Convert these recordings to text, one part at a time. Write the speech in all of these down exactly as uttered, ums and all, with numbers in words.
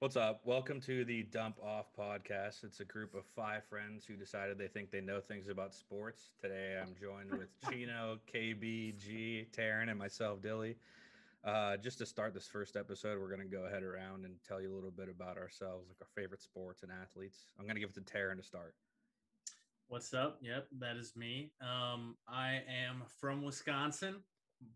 What's up? Welcome to the Dump Off Podcast. It's a group of five friends who decided they think they know things about sports. Today, I'm joined with Chino, K B, G, Taren, and myself, Dilly. Uh, just to start this first episode, we're going to go ahead around and tell you a little bit about ourselves, like our favorite sports and athletes. I'm going to give it to Taren to start. What's up? Yep, that is me. Um, I am from Wisconsin,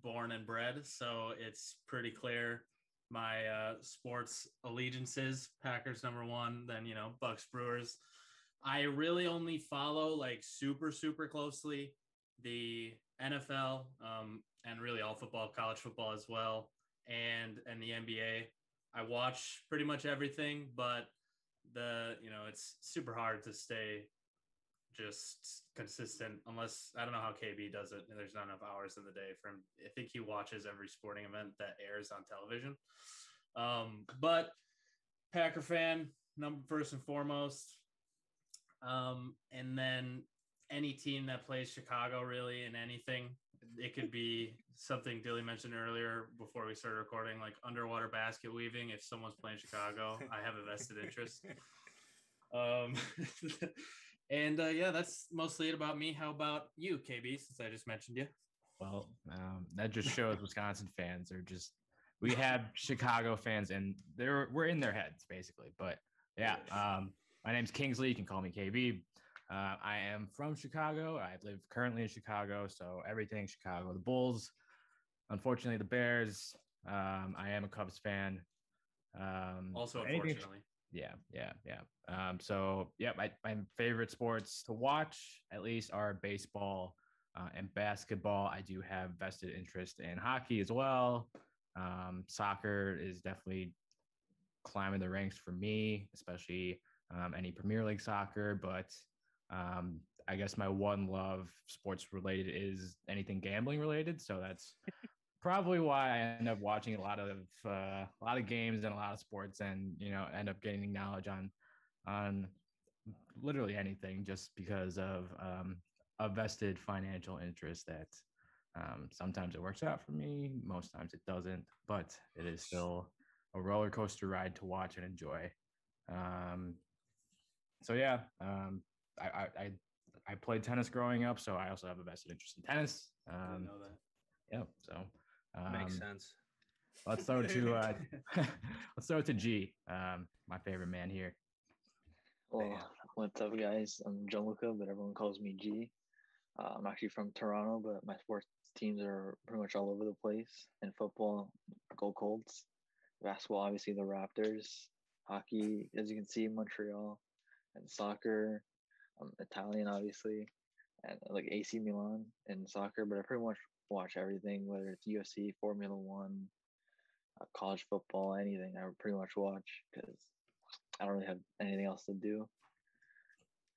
born and bred, so it's pretty clear my uh, sports allegiances. Packers number one, then, you know, Bucks, Brewers. I really only follow like super, super closely the N F L um, and really all football, college football as well, and and the N B A. I watch pretty much everything, but the, you know, it's super hard to stay just consistent unless, I don't know how K B does it. There's not enough hours in the day for him. I think he watches every sporting event that airs on television. Um, but Packer fan, number first and foremost. Um, and then any team that plays Chicago, really, in anything. It could be something Dilly mentioned earlier before we started recording, like underwater basket weaving. If someone's playing Chicago, I have a vested interest. Um, and uh, yeah, that's mostly it about me. How about you, K B, since I just mentioned you? Well, um, that just shows Wisconsin fans are just, we have Chicago fans and they're, we're in their heads basically, but yeah. Um, my name's Kingsley. You can call me K B. Uh, I am from Chicago. I live currently in Chicago. So everything Chicago, the Bulls, unfortunately the Bears. Um, I am a Cubs fan. Um, also, unfortunately. Yeah, yeah, yeah. Um, so, yeah, my, my favorite sports to watch, at least, are baseball uh, and basketball. I do have vested interest in hockey as well. Um, soccer is definitely climbing the ranks for me, especially um, any Premier League soccer. But um, I guess my one love sports related is anything gambling related. So that's probably why I end up watching a lot of uh, a lot of games and a lot of sports, and you know, end up gaining knowledge on on literally anything just because of um, a vested financial interest that um, sometimes it works out for me, most times it doesn't, but it is still a roller coaster ride to watch and enjoy. Um, so yeah, um, I, I I I played tennis growing up, so I also have a vested interest in tennis. Um, I didn't know that. Yeah, so. Um, Makes sense. Let's throw to uh, let's throw to G, um, my favorite man here. Well, what's up, guys? I'm Gianluca, but everyone calls me G. Uh, I'm actually from Toronto, but my sports teams are pretty much all over the place. In football, go Colts. Basketball, obviously the Raptors. Hockey, as you can see, Montreal, and soccer. Um, Italian, obviously, and like A C Milan in soccer. But I pretty much watch everything, whether it's U F C, Formula One, uh, college football, anything. I pretty much watch because I don't really have anything else to do.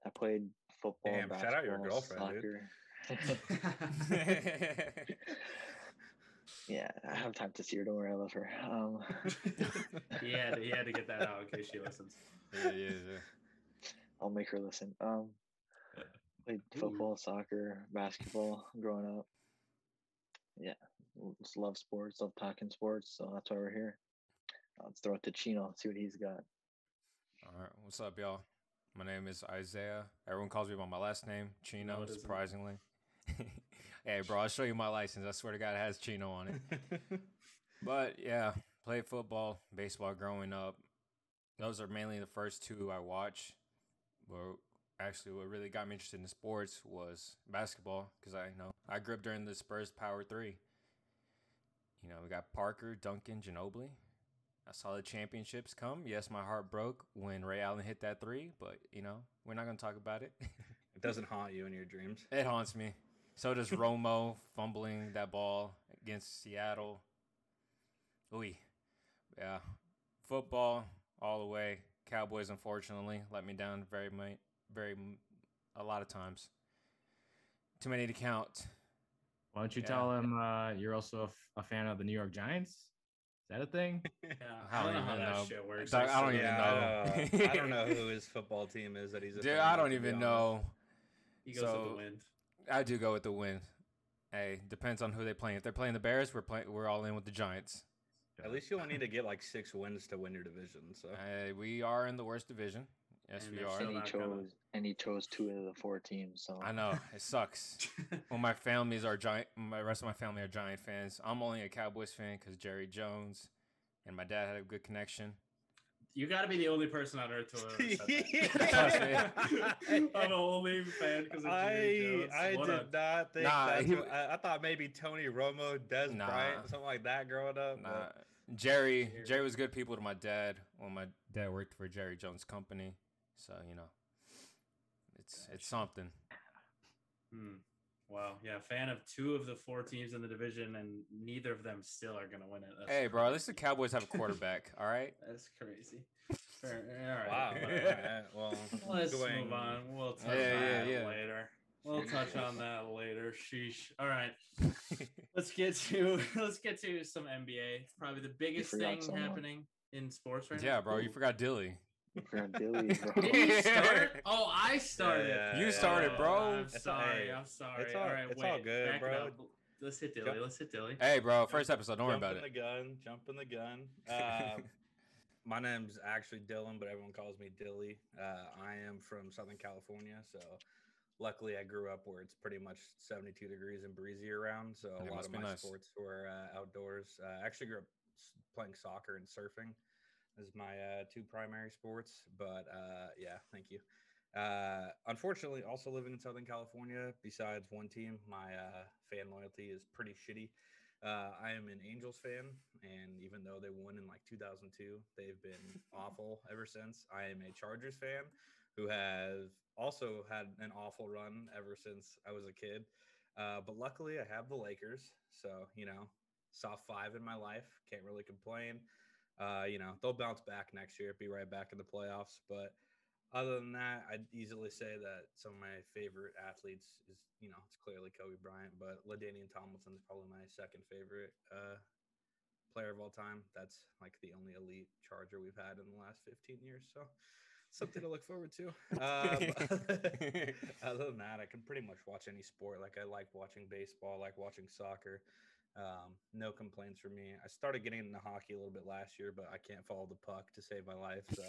I played football. Damn, basketball, shout out your girlfriend, soccer. Dude. Yeah, I have time to see her. Don't worry, I love her. Um, he, had, he had to get that out in case she listens. Yeah, yeah, yeah. I'll make her listen. Um, played football, Ooh. soccer, basketball growing up. Yeah, just love sports, love talking sports, so that's why we're here. Let's throw it to Chino, see what he's got. All right, what's up, y'all? My name is Isaiah. Everyone calls me by my last name, Chino, no, surprisingly. Hey, bro, I'll show you my license. I swear to God, it has Chino on it. But, yeah, played football, baseball growing up. Those are mainly the first two I watch. Well, actually, what really got me interested in sports was basketball, because I know I grew up during the Spurs Power Three. You know, we got Parker, Duncan, Ginobili. I saw the championships come. Yes, my heart broke when Ray Allen hit that three, but, you know, we're not going to talk about it. It doesn't haunt you in your dreams. It haunts me. So does Romo fumbling that ball against Seattle. Ooh, yeah. Football all the way. Cowboys, unfortunately, let me down very much. Very, a lot of times. Too many to count. Why don't you yeah. tell him uh, you're also a, f- a fan of the New York Giants? Is that a thing? Yeah, I don't know how that know. shit works. I, I don't yeah, even know. I don't know. I don't know who his football team is that he's a Dude, fan I don't of, even know. He goes so, with the wind. I do go with the wind. Hey, depends on who they play. If they're playing the Bears, we're play- We're all in with the Giants. At least you don't need to get like six wins to win your division. So uh, we are in the worst division. Yes, and we are. And he chose and he chose two out of the four teams. So I know it sucks. Well, my families are giant. My rest of my family are Giant fans. I'm only a Cowboys fan because Jerry Jones and my dad had a good connection. You got to be the only person on earth to have said that. I'm the only fan because of Jerry Jones. I what did a, not think nah, that. He, I, I thought maybe Tony Romo, Des nah, Bryant, something like that growing up. Nah. Jerry, Jerry was good people to my dad when my dad worked for Jerry Jones Company. So, you know, it's Gosh. it's something. Hmm. Wow. Yeah, fan of two of the four teams in the division, and neither of them still are going to win it. That's hey, crazy. Bro, at least the Cowboys have a quarterback, all right? That's crazy. All right. Wow. All right. Well, let's going. move on. We'll touch yeah, on yeah, that yeah. later. We'll touch on that later. Sheesh. All right. Let's get to let's get to some N B A. It's probably the biggest thing someone. happening in sports right yeah, now. Yeah, bro, you forgot Dilly. Dilly, bro. Did you start? Oh, I started. Yeah, you started, oh, bro. I'm sorry. I'm sorry. It's all, all right, it's wait. all good, Back bro. Let's hit Dilly. Jump. Let's hit Dilly. Hey, bro. First episode. Don't Jump worry about it. Gun. Jump in the gun. Uh, my name's actually Dylan, but everyone calls me Dilly. Uh, I am from Southern California, so luckily I grew up where it's pretty much seventy-two degrees and breezy around. So a lot of my nice. sports were uh, outdoors. Uh, I actually grew up playing soccer and surfing. Is my uh, two primary sports, but uh, yeah, thank you. Uh, unfortunately, also living in Southern California, besides one team, my uh, fan loyalty is pretty shitty. Uh, I am an Angels fan, and even though they won in like two thousand two, they've been awful ever since. I am a Chargers fan who have also had an awful run ever since I was a kid. Uh, but luckily, I have the Lakers, so, you know, soft five in my life, can't really complain. Uh, you know, they'll bounce back next year, be right back in the playoffs. But other than that, I'd easily say that some of my favorite athletes is, you know, it's clearly Kobe Bryant, but LaDainian Tomlinson is probably my second favorite uh, player of all time. That's like the only elite Charger we've had in the last fifteen years. So something to look forward to. Um, other than that, I can pretty much watch any sport. Like I like watching baseball, like watching soccer. Um, no complaints for me. I started getting into hockey a little bit last year, but I can't follow the puck to save my life. So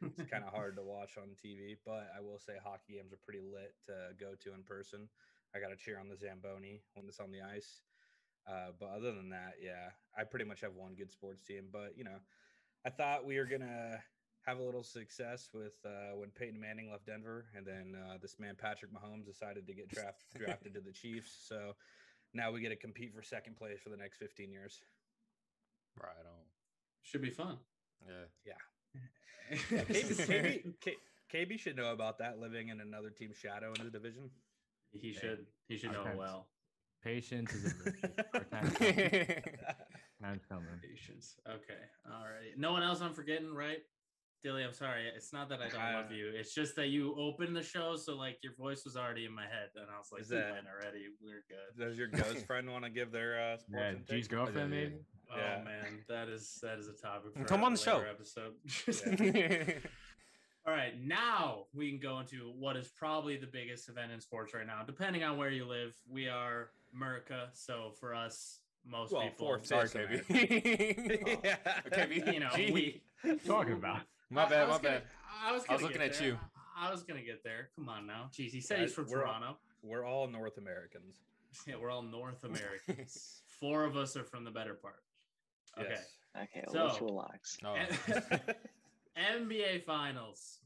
it's kind of hard to watch on T V, but I will say hockey games are pretty lit to go to in person. I got to cheer on the Zamboni when it's on the ice. Uh, but other than that, yeah, I pretty much have one good sports team, but you know, I thought we were going to have a little success with, uh, when Peyton Manning left Denver and then, uh, this man, Patrick Mahomes decided to get draft- drafted to the Chiefs. So now we get to compete for second place for the next fifteen years. Right on. Should be fun. Yeah. Yeah. yeah K B, K B, K B should know about that, living in another team's shadow in the division. He yeah. should. He should Our know well. Patience is a virtue. Time's coming. Patience. Okay. All right. No one else I'm forgetting, right? Dilly, I'm sorry. It's not that I don't uh, love you. It's just that you opened the show, so like your voice was already in my head, and I was like, "We went already. We're good." Does your ghost friend want to give their uh, sports? Yeah, G's girlfriend, maybe. Oh yeah. Man, that is that is a topic for come on the show episode. Yeah. All right, now we can go into what is probably the biggest event in sports right now. Depending on where you live, we are America, so for us. Most well, people. Well, sorry, K B. oh. yeah. K B, you know, Gee. we. What are you talking about? My bad, my bad. I was, gonna, I was, I was looking at there. you. I was going to get there. Come on now. Jeez, he said he's from we're Toronto. All, we're all North Americans. Yeah, we're all North Americans. Four of us are from the better part. Okay. Yes. Okay, so, let's relax. No. N B A Finals.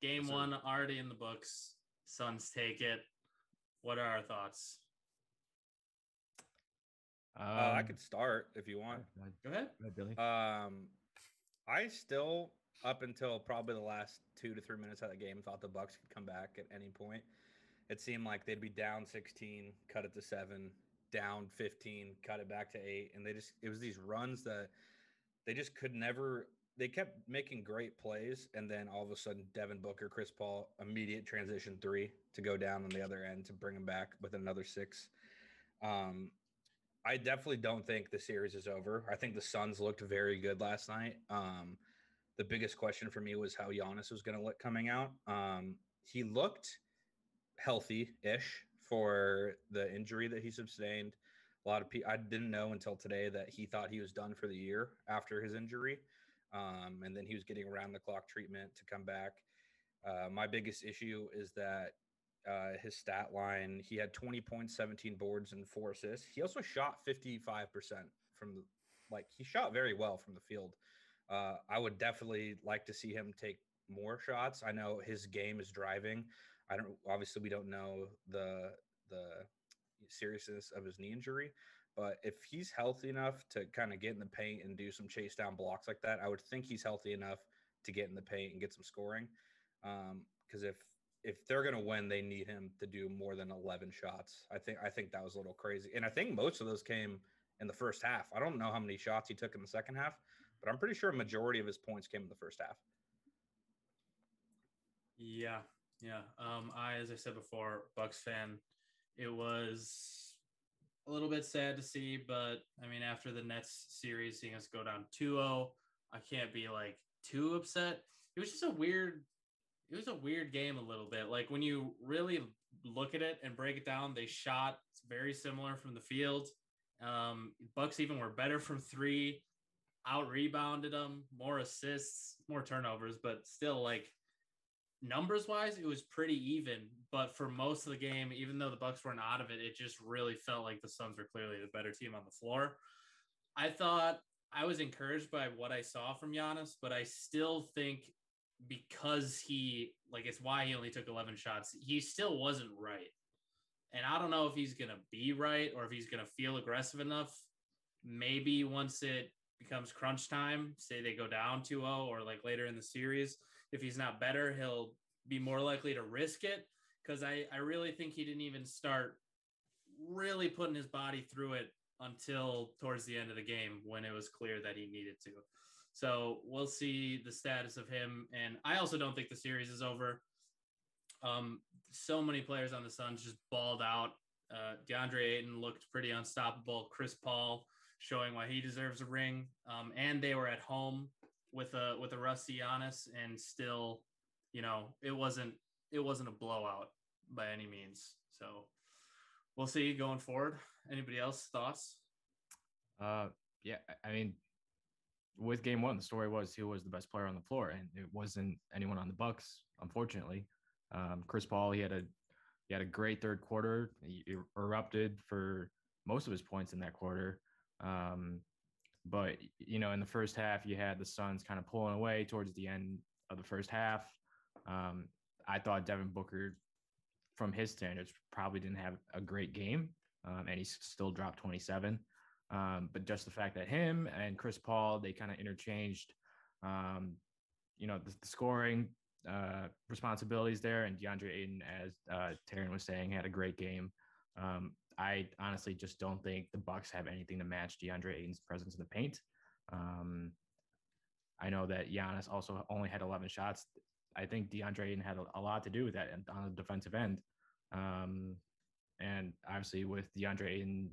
Game That's one right. already in the books. Suns take it. What are our thoughts? Um, uh, I could start if you want. Go ahead. Go ahead, um, I still, up until probably the last two to three minutes of the game, thought the Bucks could come back at any point. It seemed like they'd be down sixteen, cut it to seven, down fifteen, cut it back to eight, and they just it was these runs that they just could never. They kept making great plays, and then all of a sudden, Devin Booker, Chris Paul, immediate transition three to go down on the other end to bring them back with another six. Um. I definitely don't think the series is over. I think the Suns looked very good last night. Um, the biggest question for me was how Giannis was going to look coming out. Um, he looked healthy-ish for the injury that he sustained. A lot of people, I didn't know until today that he thought he was done for the year after his injury. Um, and then he was getting around the clock treatment to come back. Uh, my biggest issue is that uh, his stat line, he had twenty points, seventeen boards, and four assists. He also shot fifty-five percent from the, like, he shot very well from the field. Uh, I would definitely like to see him take more shots. I know his game is driving. I don't, obviously we don't know the, the seriousness of his knee injury, but if he's healthy enough to kind of get in the paint and do some chase down blocks like that, I would think he's healthy enough to get in the paint and get some scoring. Um, cause if, if they're going to win, they need him to do more than eleven shots. I think, I think that was a little crazy. And I think most of those came in the first half. I don't know how many shots he took in the second half, but I'm pretty sure a majority of his points came in the first half. Yeah. Yeah. Um, I, as I said before, Bucks fan, it was a little bit sad to see, but I mean, after the Nets series, seeing us go down two oh, I can't be like too upset. It was just a weird, it was a weird game a little bit. Like when you really look at it and break it down, they shot very similar from the field. Um, Bucks even were better from three, out rebounded them, more assists, more turnovers, but still, like, numbers wise, it was pretty even. But for most of the game, even though the Bucks weren't out of it, it just really felt like the Suns were clearly the better team on the floor. I thought I was encouraged by what I saw from Giannis, but I still think because he, like, it's why he only took eleven shots. He still wasn't right. And I don't know if he's going to be right or if he's going to feel aggressive enough. Maybe once it becomes crunch time, say they go down two oh or like later in the series, if he's not better, he'll be more likely to risk it. Because I, I really think he didn't even start really putting his body through it until towards the end of the game when it was clear that he needed to. So we'll see the status of him. And I also don't think the series is over. Um, so many players on the Suns just balled out. Uh, DeAndre Ayton looked pretty unstoppable. Chris Paul showing why he deserves a ring. Um, and they were at home with a, with a rusty Giannis, and still, you know, it wasn't, it wasn't a blowout by any means. So we'll see going forward. Anybody else thoughts? Uh, yeah. I mean, with game one, the story was who was the best player on the floor, and it wasn't anyone on the Bucks, unfortunately. Um, Chris Paul, he had a, he had a great third quarter. He erupted for most of his points in that quarter. Um, but, you know, in the first half, you had the Suns kind of pulling away towards the end of the first half. Um, I thought Devin Booker, from his standards, probably didn't have a great game, um, and he still dropped twenty-seven. Um, but just the fact that him and Chris Paul, they kind of interchanged, um, you know, the, the scoring uh, responsibilities there. And DeAndre Ayton, as uh, Taren was saying, had a great game. Um, I honestly just don't think the Bucks have anything to match DeAndre Ayton's presence in the paint. Um, I know that Giannis also only had eleven shots. I think DeAndre Ayton had a, a lot to do with that on the defensive end. Um, and obviously with DeAndre Ayton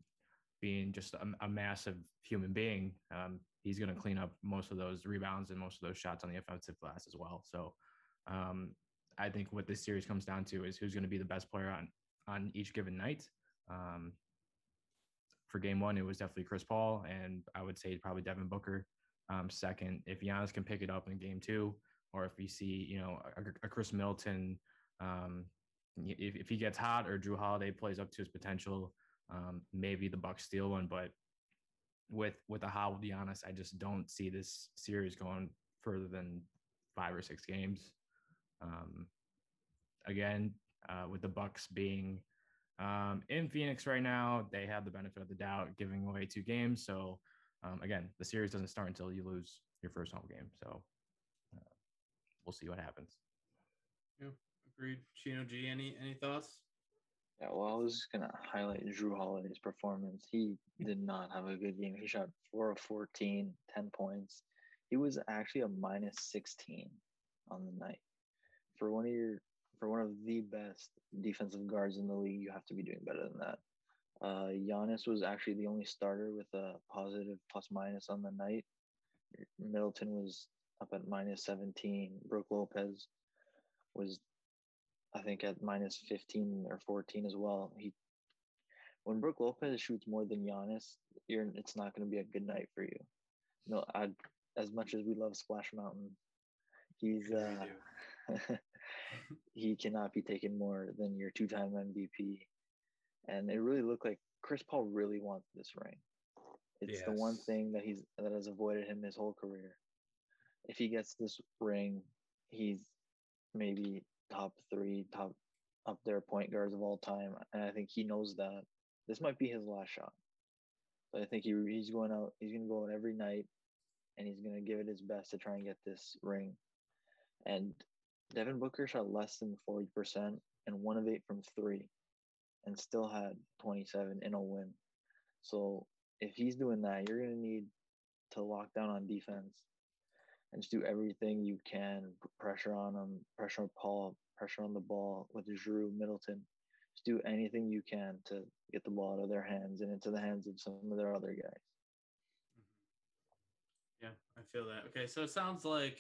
being just a, a massive human being, um, he's going to clean up most of those rebounds and most of those shots on the offensive glass as well. So um, I think what this series comes down to is who's going to be the best player on, on each given night. Um, for game one, it was definitely Chris Paul, and I would say probably Devin Booker um, second. If Giannis can pick it up in game two, or if we see, you know, a, a Chris Middleton, um, if, if he gets hot or Drew Holiday plays up to his potential, um, maybe the Bucks steal one. But with, with a hot Giannis, I just don't see this series going further than five or six games. Um, again, uh, with the Bucks being Um, in Phoenix right now, they have the benefit of the doubt, giving away two games. So, um, again, the series doesn't start until you lose your first home game. So, uh, we'll see what happens. Yeah, agreed. Chino G, any any thoughts? Yeah, well, I was just gonna highlight Drew Holiday's performance. He did not have a good game. He shot four of fourteen, ten points. He was actually a minus sixteen on the night for one of your. For one of the best defensive guards in the league, you have to be doing better than that. Uh, Giannis was actually the only starter with a positive plus minus on the night. Middleton was up at minus seventeen. Brooke Lopez was, I think, at minus fifteen or fourteen as well. He when Brook Lopez shoots more than Giannis, you're, it's not going to be a good night for you. No, I, as much as we love Splash Mountain, he's uh, he cannot be taken more than your two-time M V P. And it really looked like Chris Paul really wants this ring. It's yes. the one thing that he's that has avoided him his whole career. If he gets this ring, he's maybe top three, top up there point guards of all time. And I think he knows that this might be his last shot. But I think he he's going out, he's gonna go out every night, and he's gonna give it his best to try and get this ring. And Devin Booker shot less than forty percent and one of eight from three, and still had twenty-seven in a win. So if he's doing that, you're going to need to lock down on defense and just do everything you can. Pressure on him, pressure on Paul, pressure on the ball with Drew Middleton. Just do anything you can to get the ball out of their hands and into the hands of some of their other guys. Yeah, I feel that. Okay, so it sounds like,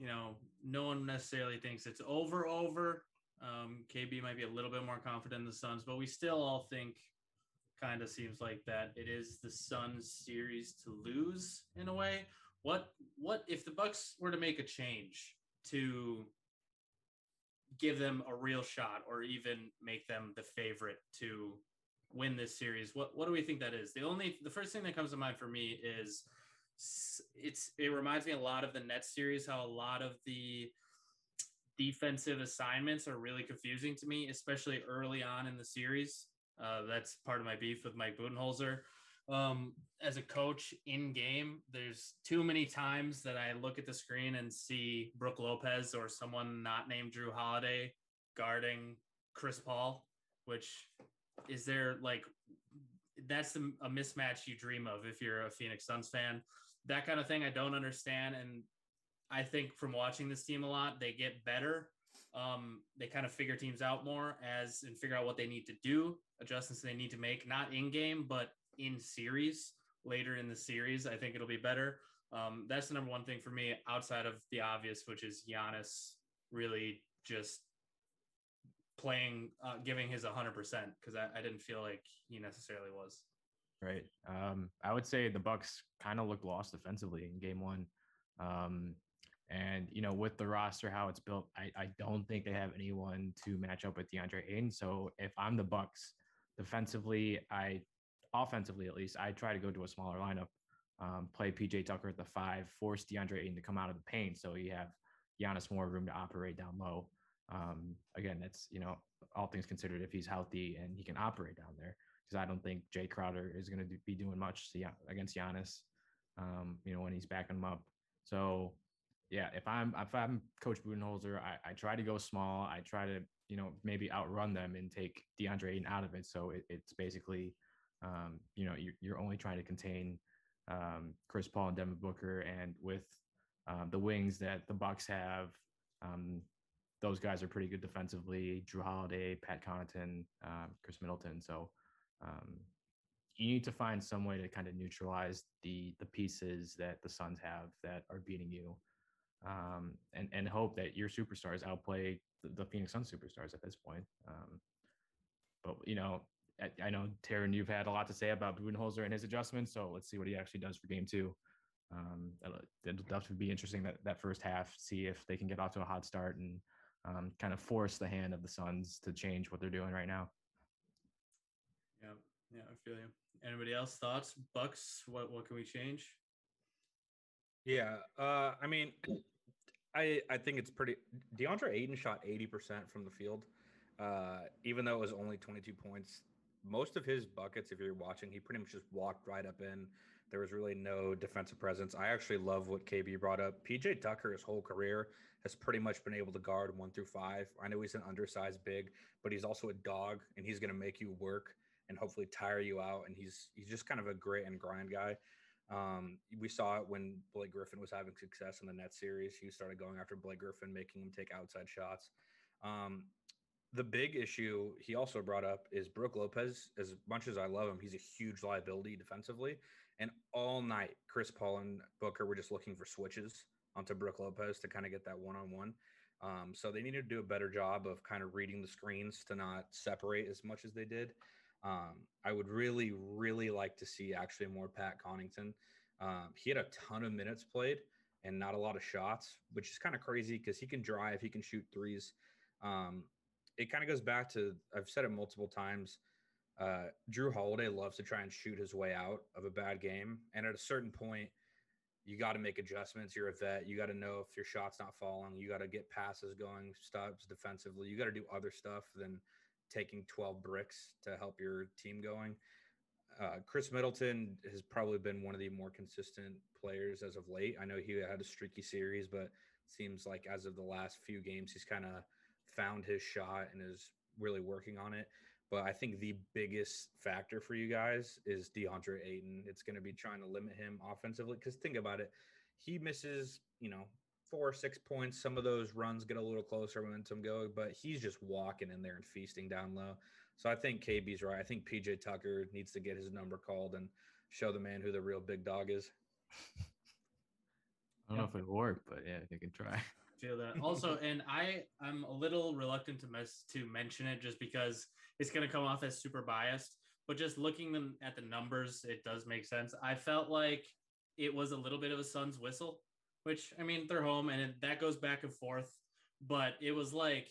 you know, no one necessarily thinks it's over, over. Um, K B might be a little bit more confident in the Suns, but we still all think kind of seems like that it is the Suns series to lose in a way. What, what if the Bucks were to make a change to give them a real shot or even make them the favorite to win this series? What, what do we think that is? The only, the first thing that comes to mind for me is it's, it reminds me a lot of the Nets series, how a lot of the defensive assignments are really confusing to me, especially early on in the series. Uh, that's part of my beef with Mike Budenholzer. Um, as a coach in game, there's too many times that I look at the screen and see Brook Lopez or someone not named Drew Holiday guarding Chris Paul, which is there like, that's a mismatch you dream of if you're a Phoenix Suns fan. That kind of thing I don't understand. And I think from watching this team a lot, they get better. Um, they kind of figure teams out more as and figure out what they need to do, adjustments they need to make, not in game, but in series later in the series. I think it'll be better. Um, that's the number one thing for me outside of the obvious, which is Giannis really just playing, uh, giving his one hundred percent because I, I didn't feel like he necessarily was. Right. Um, I would say the Bucks kind of looked lost defensively in game one. Um, And, you know, with the roster, how it's built, I, I don't think they have anyone to match up with DeAndre Ayton. So if I'm the Bucks defensively, I offensively, at least I try to go to a smaller lineup, um, play P J Tucker at the five, force DeAndre Ayton to come out of the paint. So you have Giannis more room to operate down low. Um, again, that's, you know, all things considered, if he's healthy and he can operate down there, because I don't think Jay Crowder is going to do, be doing much to, against Giannis, um, you know, when he's backing him up. So yeah, if I'm if I'm Coach Budenholzer, I, I try to go small. I try to, you know, maybe outrun them and take DeAndre Ayton out of it. So it, it's basically, um, you know, you're, you're only trying to contain um, Chris Paul and Devin Booker. And with um, the wings that the Bucks have, um, those guys are pretty good defensively. Drew Holiday, Pat Connaughton, uh, Chris Middleton. So um, you need to find some way to kind of neutralize the the pieces that the Suns have that are beating you. Um, and, and hope that your superstars outplay the, the Phoenix Suns superstars at this point. Um, but, you know, I, I know, Taren, you've had a lot to say about Budenholzer and his adjustments, so let's see what he actually does for game two. Um, that'll, that would be interesting, that, that first half, see if they can get off to a hot start and um, kind of force the hand of the Suns to change what they're doing right now. Yeah, yeah, I feel you. Anybody else? Thoughts? Bucks? What, what can we change? Yeah, uh, I mean... I, I think it's pretty – DeAndre Ayton shot eighty percent from the field, uh, even though it was only twenty-two points. Most of his buckets, if you're watching, he pretty much just walked right up in. There was really no defensive presence. I actually love what K B brought up. P J Tucker, his whole career, has pretty much been able to guard one through five. I know he's an undersized big, but he's also a dog, and he's going to make you work and hopefully tire you out, and he's he's just kind of a grit and grind guy. Um, we saw it when Blake Griffin was having success in the Nets series. He started going after Blake Griffin, making him take outside shots. Um, the big issue he also brought up is Brook Lopez. As much as I love him, he's a huge liability defensively. And all night, Chris Paul and Booker were just looking for switches onto Brook Lopez to kind of get that one-on-one. Um, so they needed to do a better job of kind of reading the screens to not separate as much as they did. Um, I would really, really like to see actually more Pat Connaughton. Um, he had a ton of minutes played and not a lot of shots, which is kind of crazy because he can drive, he can shoot threes. Um, it kind of goes back to, I've said it multiple times, uh, Drew Holiday loves to try and shoot his way out of a bad game. And at a certain point, you got to make adjustments. You're a vet. You got to know if your shot's not falling. You got to get passes going, stubs defensively. You got to do other stuff than taking twelve bricks to help your team going. Uh, Chris Middleton has probably been one of the more consistent players as of late. I know he had a streaky series, but it seems like as of the last few games, he's kind of found his shot and is really working on it. But I think the biggest factor for you guys is DeAndre Ayton. It's going to be trying to limit him offensively because think about it. He misses, you know, four or six points. Some of those runs get a little closer when some go, but he's just walking in there and feasting down low. So I think K B's right. I think P J Tucker needs to get his number called and show the man who the real big dog is. I don't know if it'll work, but yeah, they can try. Feel that. Also, and I, I'm a little reluctant to mes- to mention it just because it's going to come off as super biased, but just looking them at the numbers, it does make sense. I felt like it was a little bit of a Suns whistle, which, I mean, they're home and it, that goes back and forth, but it was like,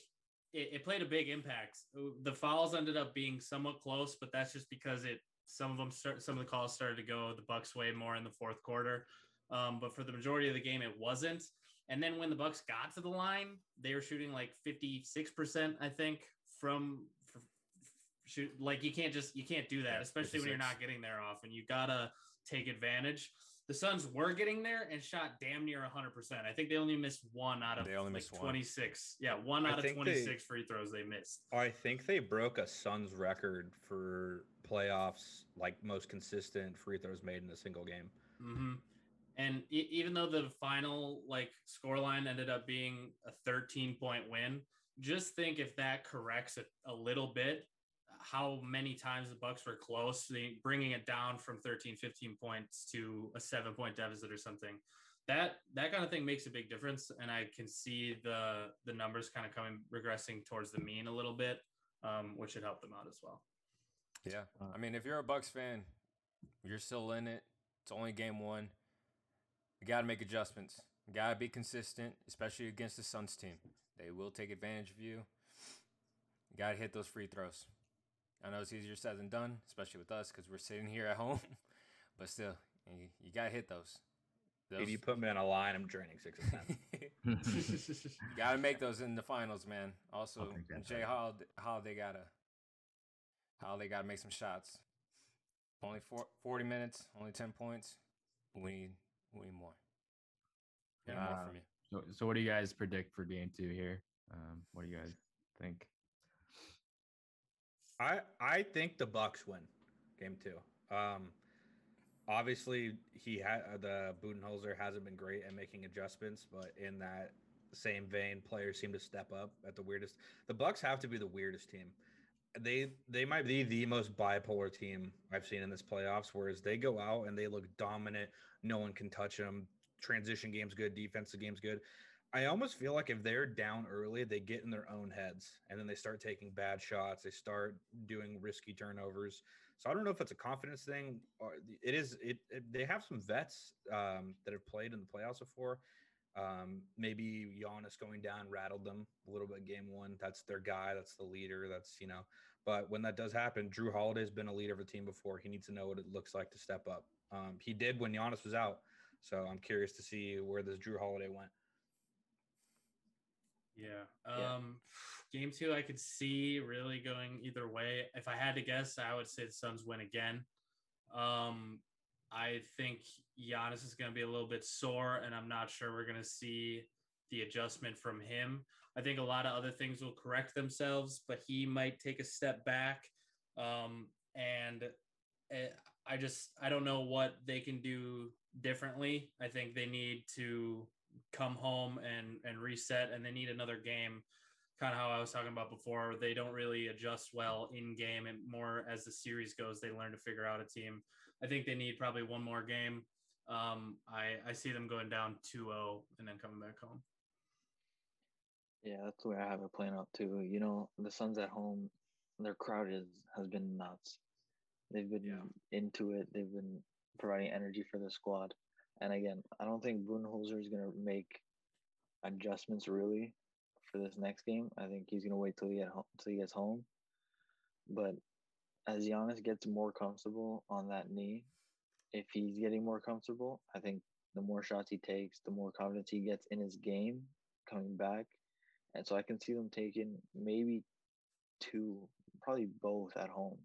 it, it played a big impact. The fouls ended up being somewhat close, but that's just because it, some of them start, some of the calls started to go the Bucks way more in the fourth quarter. Um, but for the majority of the game, it wasn't. And then when the Bucks got to the line, they were shooting like fifty-six percent, I think, from for, shoot. Like you can't just, you can't do that, especially fifty-six when you're not getting there often. You gotta take advantage. The Suns were getting there and shot damn near one hundred percent. I think they only missed one out of they only like missed twenty-six. One. Yeah, one out I of twenty-six they, free throws they missed. I think they broke a Suns record for playoffs, like most consistent free throws made in a single game. Mm-hmm. And e- even though the final like scoreline ended up being a thirteen point win, just think if that corrects it a little bit, how many times the Bucks were close, the, bringing it down from thirteen, fifteen points to a seven point deficit or something. That that kind of thing makes a big difference. And I can see the the numbers kind of coming regressing towards the mean a little bit, um, which should help them out as well. Yeah. I mean, if you're a Bucks fan, you're still in it. It's only game one. You got to make adjustments. You got to be consistent, especially against the Suns team. They will take advantage of you. You got to hit those free throws. I know it's easier said than done, especially with us because we're sitting here at home. But still, you, you got to hit those. those. If you put me on a line, I'm draining six of them. You got to make those in the finals, man. Also, Jay Hall, how they got to how they got to make some shots. Only four, forty minutes, only ten points. We need Way more. Yeah, uh, more for me. So, so what do you guys predict for game two here? Um, what do you guys think? I I think the Bucks win game two. Um, obviously, he had the Budenholzer hasn't been great at making adjustments, but in that same vein, players seem to step up at the weirdest. The Bucks have to be the weirdest team. They they might be the most bipolar team I've seen in this playoffs, whereas they go out and they look dominant. No one can touch them. Transition game's good. Defensive game's good. I almost feel like if they're down early, they get in their own heads, and then they start taking bad shots. They start doing risky turnovers. So I don't know if it's a confidence thing. Or it is. It, it they have some vets um, that have played in the playoffs before. Um, maybe Giannis going down rattled them a little bit game one. That's their guy. That's the leader. That's, you know, but when that does happen, Drew Holiday has been a leader of a team before. He needs to know what it looks like to step up. Um, he did when Giannis was out. So I'm curious to see where this Drew Holiday went. Yeah. Um, yeah. Game two, I could see really going either way. If I had to guess, I would say the Suns win again. Um, I think Giannis is going to be a little bit sore, and I'm not sure we're going to see the adjustment from him. I think a lot of other things will correct themselves, but he might take a step back. Um, and I just, I don't know what they can do differently. I think they need to come home and, and reset, and they need another game. Kind of how I was talking about before, they don't really adjust well in game, and more as the series goes, they learn to figure out a team. I think they need probably one more game. Um, I, I see them going down two oh and then coming back home. Yeah, that's where I have it playing out too. You know, the Suns at home, their crowd is, has been nuts. They've been yeah. into it. They've been providing energy for the squad. And again, I don't think Budenholzer is going to make adjustments really for this next game. I think he's going to wait till he, get home, till he gets home. But as Giannis gets more comfortable on that knee, if he's getting more comfortable, I think the more shots he takes, the more confidence he gets in his game coming back. And so I can see them taking maybe two, probably both at home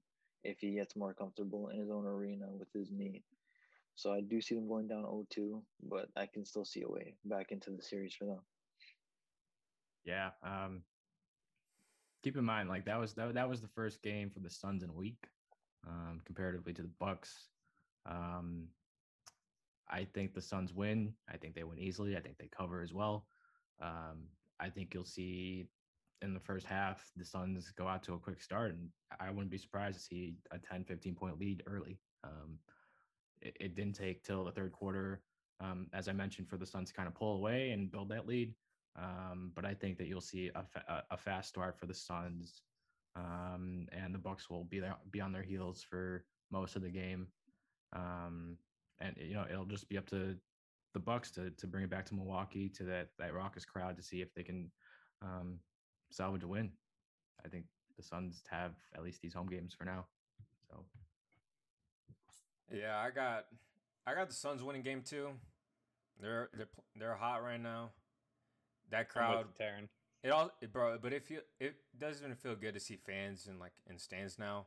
if he gets more comfortable in his own arena with his knee. So I do see them going down oh two, but I can still see a way back into the series for them. Yeah. Um, keep in mind, like that was that, that was the first game for the Suns in a week, um, comparatively to the Bucks. Um, I think the Suns win. I think they win easily. I think they cover as well. Um, I think you'll see in the first half, the Suns go out to a quick start, and I wouldn't be surprised to see a ten, fifteen point lead early. Um, it, it didn't take till the third quarter, um, as I mentioned, for the Suns to kind of pull away and build that lead. Um, but I think that you'll see a, fa- a fast start for the Suns, um, and the Bucks will be there, be on their heels for most of the game. Um, and, you know, it'll just be up to the Bucks to to bring it back to Milwaukee, to that, that raucous crowd, to see if they can um, salvage a win. I think the Suns have at least these home games for now. So, yeah, I got I got the Suns winning game two. They're they're they're hot right now. That crowd, Taren. It all, it, bro. But it feel, it doesn't feel good to see fans in like in stands now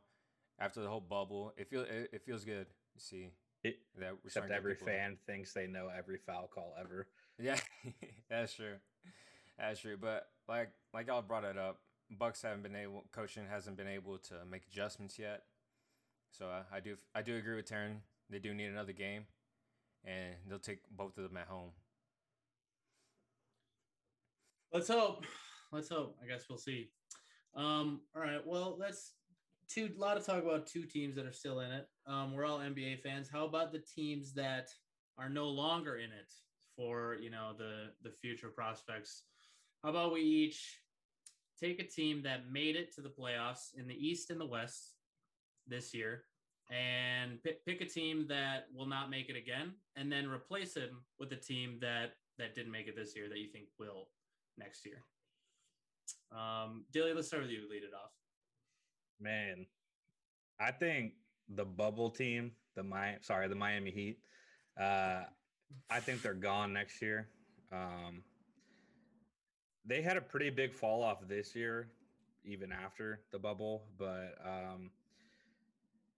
after the whole bubble. It feel it, it feels good to see. It, that except every fan in. thinks they know every foul call ever. Yeah, that's true. That's true. But like like y'all brought it up, Bucks haven't been able, coaching hasn't been able to make adjustments yet. So uh, I do I do agree with Taren. They do need another game, and they'll take both of them at home. Let's hope. Let's hope. I guess we'll see. Um, all right. Well, that's two. A lot of talk about two teams that are still in it. Um, we're all N B A fans. How about the teams that are no longer in it for, you know, the the future prospects? How about we each take a team that made it to the playoffs in the East and the West this year, and pick, pick a team that will not make it again, and then replace them with a team that that didn't make it this year that you think will next year. Um, Dilly, let's start with you. Lead it off. Man, I think the bubble team, the Mi- sorry, the Miami Heat, uh, I think they're gone next year. Um, they had a pretty big fall off this year, even after the bubble, but um,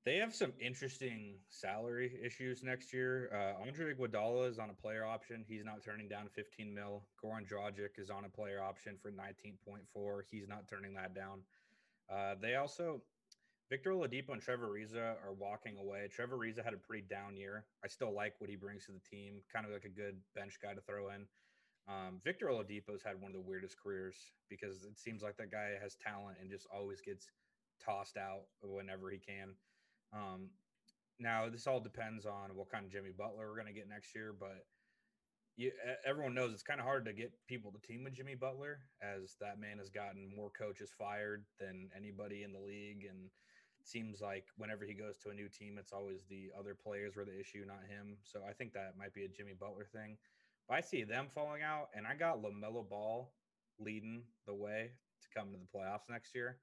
they have some interesting salary issues next year. Uh, Andre Iguodala is on a player option. He's not turning down fifteen mil. Goran Dragic is on a player option for nineteen point four. He's not turning that down. Uh, they also, Victor Oladipo and Trevor Ariza are walking away. Trevor Ariza had a pretty down year. I still like what he brings to the team, kind of like a good bench guy to throw in. Um, Victor Oladipo's had one of the weirdest careers because it seems like that guy has talent and just always gets tossed out whenever he can. Um, now, this all depends on what kind of Jimmy Butler we're going to get next year, but you, everyone knows it's kind of hard to get people to team with Jimmy Butler, as that man has gotten more coaches fired than anybody in the league. And it seems like whenever he goes to a new team, it's always the other players were the issue, not him. So I think that might be a Jimmy Butler thing. But I see them falling out, and I got LaMelo Ball leading the way to come to the playoffs next year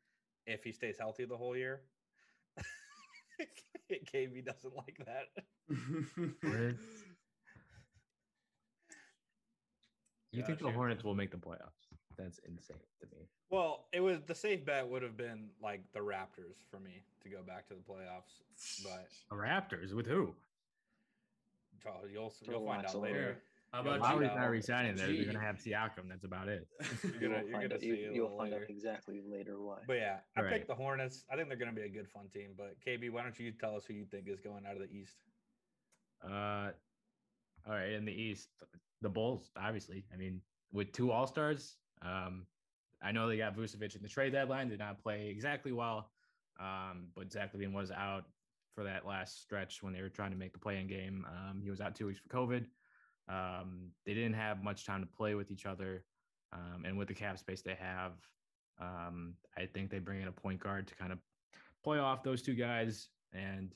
if he stays healthy the whole year. K B doesn't like that. You think the Hornets will make the playoffs? That's insane to me. Well, it was the safe bet would have been like the Raptors for me to go back to the playoffs, but the Raptors with who? Oh, you'll you'll find out later. How about Lowry's not resigning there? You're gonna have Siakam. That's about it. You're gonna, you're gonna see it. You'll find out exactly later why. But yeah, I picked the Hornets. I think they're gonna be a good fun team. But K B, why don't you tell us who you think is going out of the East? Uh, all right, in the East, the Bulls, obviously. I mean, with two All Stars, um, I know they got Vucevic in the trade deadline. Did not play exactly well, um, but Zach Levine was out for that last stretch when they were trying to make the play-in game. Um, he was out two weeks for COVID. Um, they didn't have much time to play with each other, um, and with the cap space they have, Um, I think they bring in a point guard to kind of play off those two guys. And,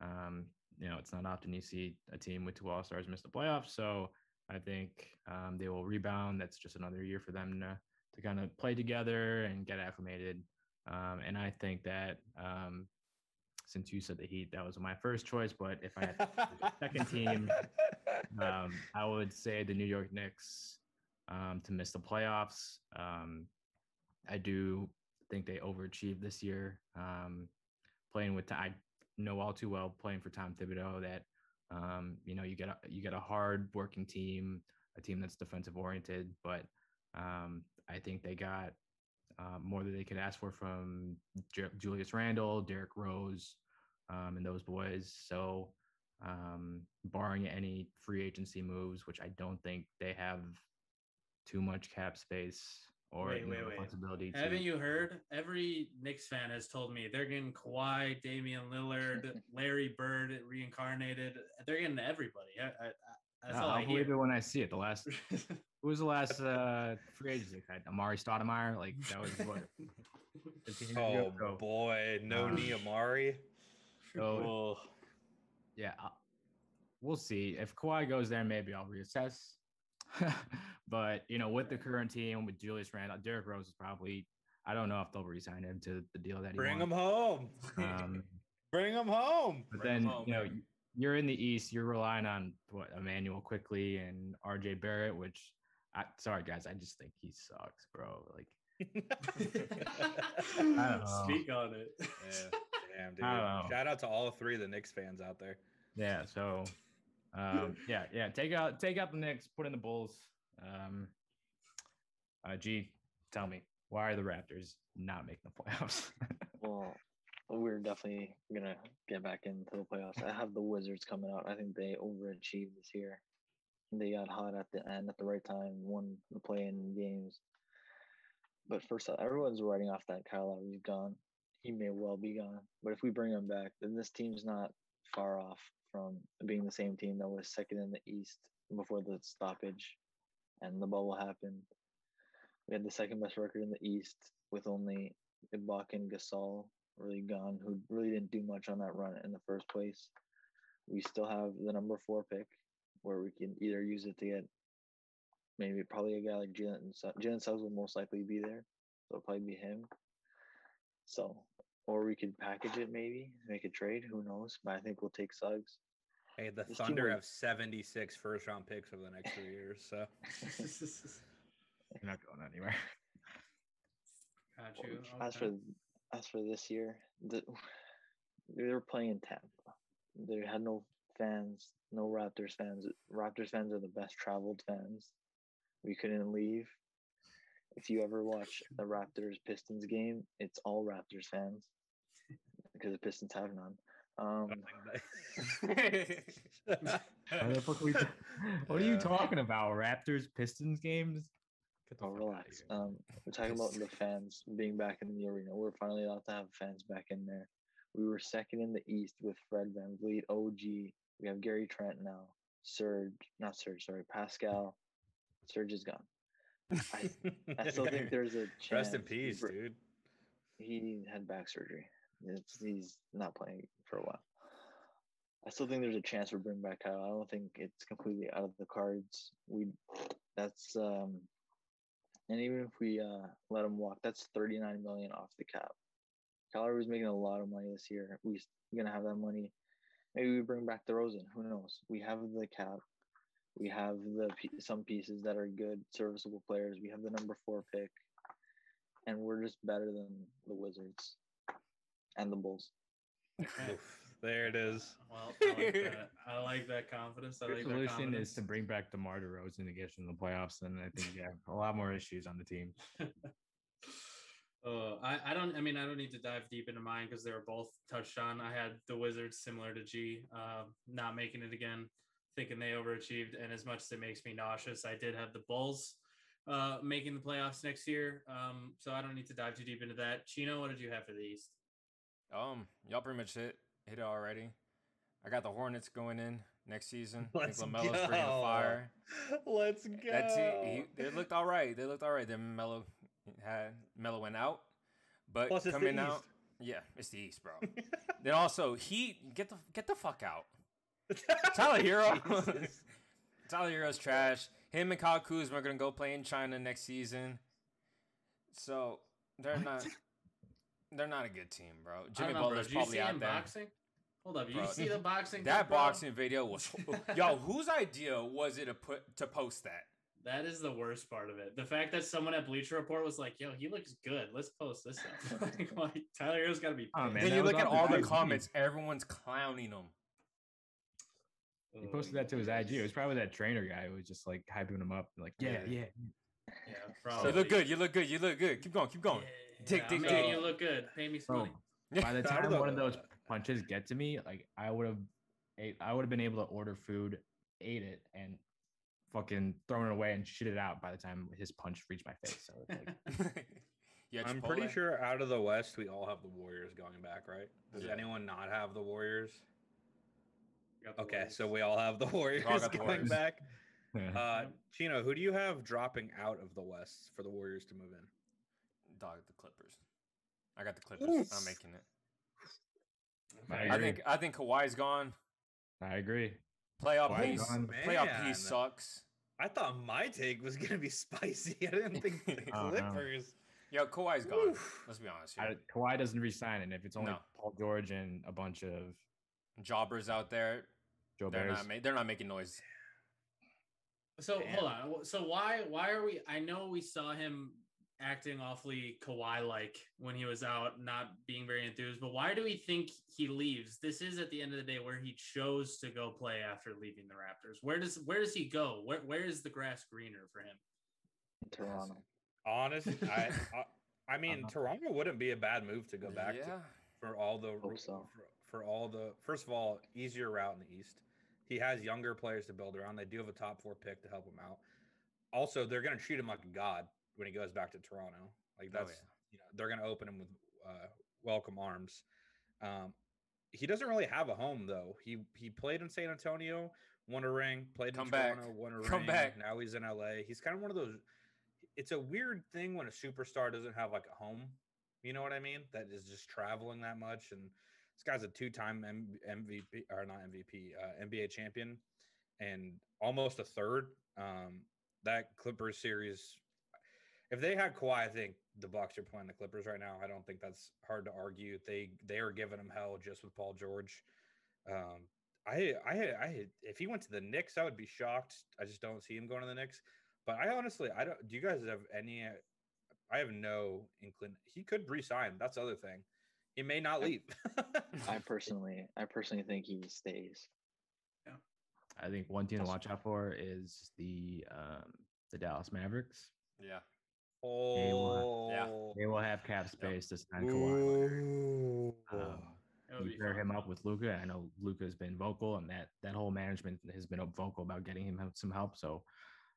um, you know, it's not often you see a team with two all-stars miss the playoffs. So I think um, they will rebound. That's just another year for them to, to kind of play together and get acclimated. Um, and I think that um, since you said the Heat, that was my first choice. But if I had to pick a second team, um, I would say the New York Knicks um, to miss the playoffs. Um, I do think they overachieved this year. Um, playing with, I know all too well, playing for Tom Thibodeau that, um, you know, you get a, you get a hard working team, a team that's defensive oriented, but um, I think they got uh, more than they could ask for from J- Julius Randle, Derrick Rose, um, and those boys. So um, barring any free agency moves, which I don't think they have too much cap space, or wait, wait, wait. Possibility haven't to... you heard? Every Knicks fan has told me they're getting Kawhi, Damian Lillard, Larry Bird reincarnated. They're getting everybody. I, I, I, that's no, all I'll I believe hear. It when I see it. The last, who was the last uh, free agent? Amari Stoudemire. Like that was what. oh ago. boy, no um, knee Amari. So oh. yeah, I'll, we'll see if Kawhi goes there. Maybe I'll reassess. But, you know, with the current team, with Julius Randle, Derrick Rose is probably, I don't know if they'll re-sign him to the deal that he Bring wants. him home. Um, Bring him home. But Bring then, home, you know, man. You're in the East. You're relying on, what, Emmanuel Quickly and R J Barrett, which, I, sorry, guys, I just think he sucks, bro. Like, I don't know. Speak on it. Yeah. Damn, dude. Shout out to all three of the Knicks fans out there. Yeah, so... um yeah yeah take out take out the Knicks, put in the Bulls. um uh G, tell me, why are the Raptors not making the playoffs? Well, we're definitely gonna get back into the playoffs. I have the Wizards coming out. I think they overachieved this year. They got hot at the end at the right time, won the play-in games. But first, everyone's writing off that Kyle Lowry's gone. He may well be gone, but if we bring him back, then this team's not far off from being the same team that was second in the East before the stoppage and the bubble happened. We had the second best record in the East with only Ibaka and Gasol really gone, who really didn't do much on that run in the first place. We still have the number four pick, where we can either use it to get maybe probably a guy like Jalen Jalen Suggs will most likely be there, so it'll probably be him. So. Or we could package it, maybe make a trade. Who knows? But I think we'll take Suggs. Hey, the this Thunder have seventy-six first-round picks over the next three years, so you're not going anywhere. Got you. Well, okay. As for as for this year, the, they were playing Tampa. They had no fans, no Raptors fans. Raptors fans are the best traveled fans. We couldn't leave. If you ever watch the Raptors Pistons game, it's all Raptors fans. Because the Pistons have none. Um, what are you talking about? Raptors Pistons games? Oh, relax. Um, we're talking about the fans being back in the arena. We're finally allowed to have fans back in there. We were second in the East with Fred VanVleet, O G. We have Gary Trent now. Serge, not Serge, sorry, Pascal. Serge is gone. I, I still think there's a chance. Rest in peace, dude. He had back surgery. It's, he's not playing for a while. I still think there's a chance we bring back Kyle. I don't think it's completely out of the cards. We that's um, and even if we uh, let him walk, that's thirty-nine million dollars off the cap. Kyle was making a lot of money this year. We're gonna have that money. Maybe we bring back DeRozan. Who knows? We have the cap. We have the some pieces that are good, serviceable players. We have the number four pick, and we're just better than the Wizards and the Bulls. There it is. Well, I like that, I like that confidence. The like solution is to bring back DeMar DeRozan to get you in the playoffs, and I think you have a lot more issues on the team. Uh, I, I don't. I mean, I don't need to dive deep into mine because they were both touched on. I had the Wizards similar to G, uh, not making it again. Thinking they overachieved, and as much as it makes me nauseous, I did have the Bulls uh, making the playoffs next year. Um, so I don't need to dive too deep into that. Chino, what did you have for the East? Um, y'all pretty much hit hit it already. I got the Hornets going in next season. Let's I think LaMelo's bringing fire. Let's go. That's, he, he, they looked all right. They looked all right. Then Melo, had Melo went out, but plus coming out, yeah, it's the East, bro. Then also Heat, get the get the fuck out. Tyler Hero, Tyler Hero's trash. Him and Kyle Kuzma are gonna go play in China next season, so they're what? not they're not a good team, bro. Jimmy Butler's know, bro. probably out there. Boxing? Hold up, bro. You see the boxing? That clip, boxing video was yo. Whose idea was it to put to post that? That is the worst part of it. The fact that someone at Bleacher Report was like, yo, he looks good. Let's post this up. like, like, Tyler Hero's got to be. Oh, man, then you look at all the comments. Everyone's clowning him. He posted that to his I G. It was probably that trainer guy who was just like hyping him up. Like, yeah, yeah. Yeah, yeah probably. So you look good. You look good. You look good. Keep going. Keep going. Yeah, dig, yeah, dig, dig. You look good. Pay me some money. By the time one of those punches get to me, like I would have ate, I would have been able to order food, ate it, and fucking thrown it away and shit it out by the time his punch reached my face. So it's like, yeah, I'm pretty it. sure out of the West, we all have the Warriors going back, right? Does yeah. anyone not have the Warriors? The okay, Warriors. So we all have the Warriors the going Warriors. back. uh, Chino, who do you have dropping out of the West for the Warriors to move in? Dog, the Clippers. I got the Clippers. Yes. I'm making it. I, I think I think Kawhi's gone. I agree. Playoff piece, playoff piece sucks. I thought my take was gonna be spicy. I didn't think the Clippers. Yo, Kawhi's gone. Oof. Let's be honest here. I, Kawhi doesn't resign, and if it's only no. Paul George and a bunch of jobbers out there, Joe they're Bears. not ma- they're not making noise. So Damn. hold on. So why why are we? I know we saw him acting awfully Kawhi-like when he was out, not being very enthused. But why do we think he leaves? This is at the end of the day where he chose to go play after leaving the Raptors. Where does where does he go? Where where is the grass greener for him? Toronto. Honestly, I I, I mean, uh-huh. Toronto wouldn't be a bad move to go back yeah. to for all the so. for, for all the first of all easier route in the East. He has younger players to build around. They do have a top four pick to help him out. Also, they're going to treat him like a god when he goes back to Toronto. Like that's, oh, yeah. you know, they're going to open him with uh, welcome arms. Um, he doesn't really have a home though. He, he played in San Antonio, won a ring, played Come in back. Toronto, won a Come ring. Back. Now he's in L A. He's kind of one of those. It's a weird thing when a superstar doesn't have like a home, you know what I mean? That is just traveling that much. And this guy's a two-time M V P or not M V P, uh, N B A champion and almost a third. Um, that Clippers series, if they had Kawhi, I think the Bucks are playing the Clippers right now. I don't think that's hard to argue. They they are giving him hell just with Paul George. Um, I I I if he went to the Knicks, I would be shocked. I just don't see him going to the Knicks. But I honestly, I don't. Do you guys have any? I have no inkling. He could resign. That's the other thing. He may not leave. I personally, I personally think he stays. Yeah. I think one team to watch out for is the um, the Dallas Mavericks. Yeah. Oh, they will, yeah. they will have cap space yep. to sign Kawhi. Um, you pair him up with Luka. I know Luka has been vocal, and that that whole management has been up vocal about getting him some help. So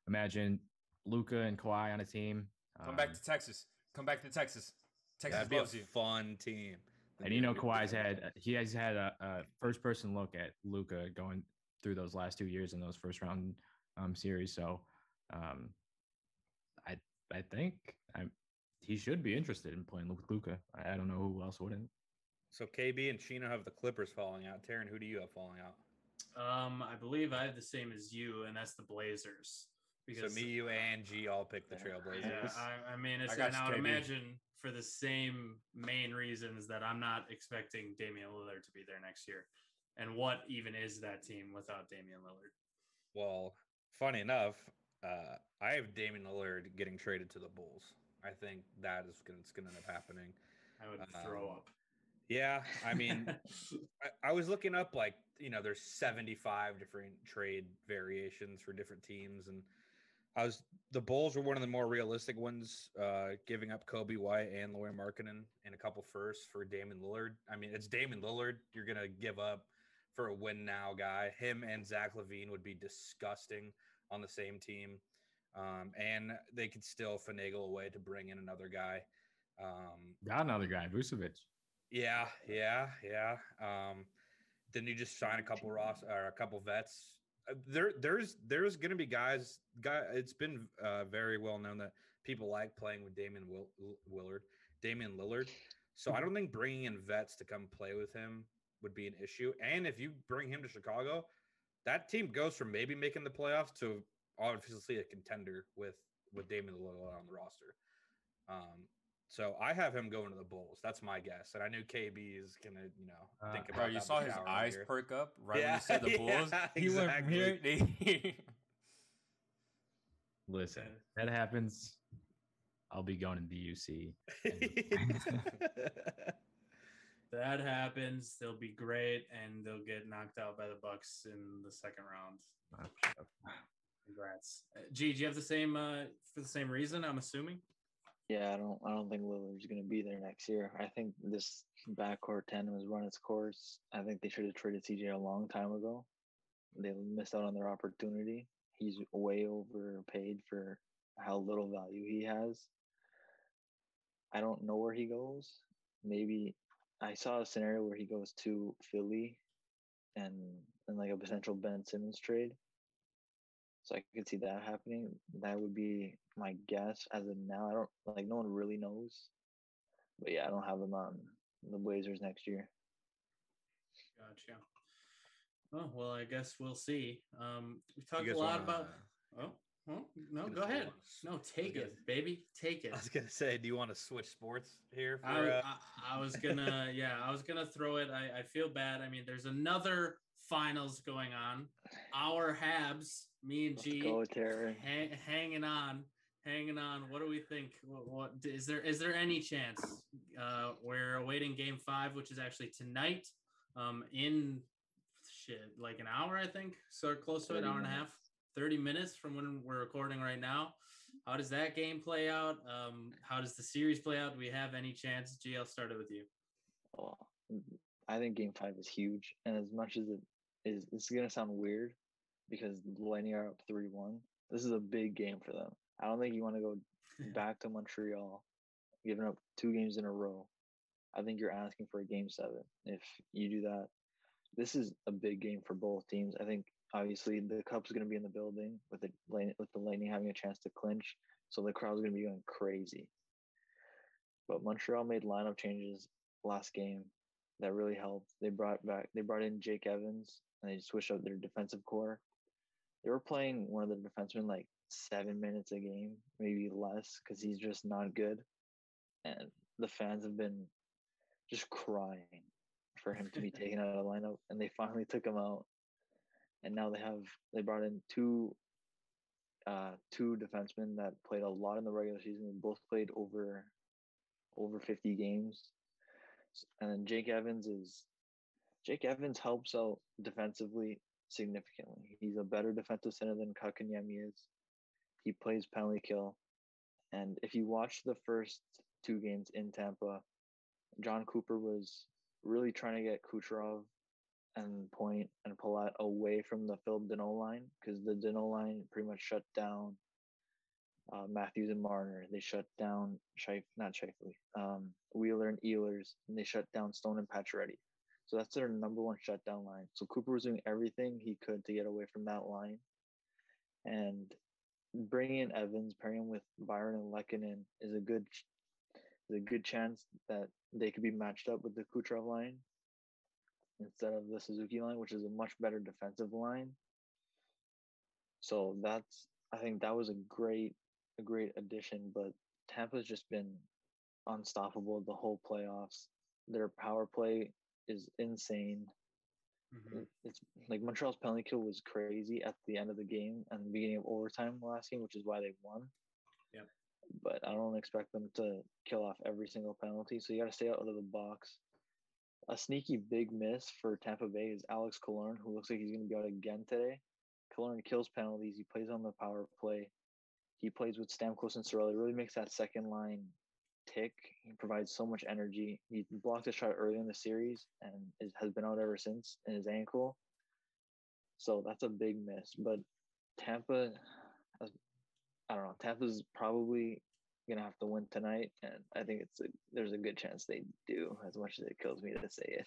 imagine Luka and Kawhi on a team. Come um, back to Texas. Come back to Texas. Texas loves you. Fun team. And you know Kawhi's had he has had a, a first person look at Luka going through those last two years in those first round um, series. So um, I. I think I'm, he should be interested in playing with Luka. I don't know who else wouldn't. So K B and Chino have the Clippers falling out. Taren, who do you have falling out? Um, I believe I have the same as you, and that's the Blazers. Because, so me, you, and G all pick the Trailblazers. Yeah, I, I mean, it's, I and I would K B. imagine for the same main reasons that I'm not expecting Damian Lillard to be there next year. And what even is that team without Damian Lillard? Well, funny enough, Uh, I have Damian Lillard getting traded to the Bulls. I think that is going to end up happening. I would um, throw up. Yeah, I mean, I, I was looking up like, you know, there's seventy-five different trade variations for different teams, and I was the Bulls were one of the more realistic ones, uh, giving up Kobe White and Lauri Markkanen and a couple firsts for Damian Lillard. I mean, it's Damian Lillard. You're going to give up for a win now guy. Him and Zach LaVine would be disgusting on the same team, um, and they could still finagle a way to bring in another guy. Um, Got another guy, Vucevic. Yeah, yeah, yeah. Um, then you just sign a couple Ross or a couple vets there there's there's going to be guys. Guy, it's been uh, very well known that people like playing with Damian Will- Willard, Damian Lillard. So I don't think bringing in vets to come play with him would be an issue. And if you bring him to Chicago, that team goes from maybe making the playoffs to obviously a contender with with Damian Lillard on the roster. Um, so I have him going to the Bulls. That's my guess. And I knew K B is gonna, you know, uh, think about. Bro, you saw his eyes here. perk up right yeah, when you said the Bulls. Yeah, he exactly. went here. Listen, that happens. I'll be going in the U C. That happens. They'll be great, and they'll get knocked out by the Bucks in the second round. Congrats, G. Do you have the same uh, for the same reason? I'm assuming. Yeah, I don't. I don't think Lillard's going to be there next year. I think this backcourt tandem has run its course. I think they should have traded C J a long time ago. They missed out on their opportunity. He's way overpaid for how little value he has. I don't know where he goes. Maybe I saw a scenario where he goes to Philly and, and like a potential Ben Simmons trade. So I could see that happening. That would be my guess as of now. I don't like no one really knows. But yeah, I don't have them on the Blazers next year. Gotcha. Oh, well, I guess we'll see. Um, we talked a lot wanna... about oh. Well, no, go ahead. No, take it, it, baby. Take it. I was going to say, do you want to switch sports here? For, I, uh... I, I was going to, yeah, I was going to throw it. I, I feel bad. I mean, there's another finals going on. Our Habs, me and Let's G, go, hang, hanging on, hanging on. What do we think? What, what is there? Is there any chance? Uh, we're awaiting game five, which is actually tonight um, in shit, like an hour, I think. So close to an hour minutes. and a half. thirty minutes from when we're recording right now. How does that game play out? Um, how does the series play out? Do we have any chance? G, I'll start it with you. Oh, I think game five is huge. And as much as it is, this is going to sound weird because the Lightning are up three one. This is a big game for them. I don't think you want to go back to Montreal, giving up two games in a row. I think you're asking for a game seven if you do that. This is a big game for both teams. I think obviously, the Cup's going to be in the building with the with the Lightning having a chance to clinch, so the crowd's going to be going crazy. But Montreal made lineup changes last game that really helped. They brought back they brought in Jake Evans and they switched up their defensive core. They were playing one of the defensemen like seven minutes a game, maybe less, because he's just not good. And the fans have been just crying for him to be taken out of the lineup, and they finally took him out. And now they have they brought in two uh, two defensemen that played a lot in the regular season. They both played over over fifty games. And then Jake Evans is Jake Evans helps out defensively significantly. He's a better defensive center than Kakanyemi is. He plays penalty kill. And if you watch the first two games in Tampa, John Cooper was really trying to get Kucherov and Point and Palat away from the Philip Deneau line, because the Deneau line pretty much shut down uh, Matthews and Marner. They shut down Shif- not Shifley, um, Wheeler and Ehlers, and they shut down Stone and Pacioretty. So that's their number one shutdown line. So Cooper was doing everything he could to get away from that line. And bringing in Evans, pairing him with Byron and Lehkonen is a good, is a good chance that they could be matched up with the Kucherov line instead of the Suzuki line, which is a much better defensive line. So that's, I think that was a great, a great addition, but Tampa's just been unstoppable the whole playoffs. Their power play is insane. Mm-hmm. It's like Montreal's penalty kill was crazy at the end of the game and the beginning of overtime last game, which is why they won. Yeah. But I don't expect them to kill off every single penalty. So you got to stay out of the box. A sneaky big miss for Tampa Bay is Alex Killorn, who looks like he's going to be out again today. Killorn kills penalties. He plays on the power play. He plays with Stamkos and Cirelli. Really makes that second line tick. He provides so much energy. He blocked a shot early in the series and is, has been out ever since in his ankle. So that's a big miss. But Tampa, I don't know. Tampa's probably gonna have to win tonight, and I think it's a, there's a good chance they do, as much as it kills me to say it.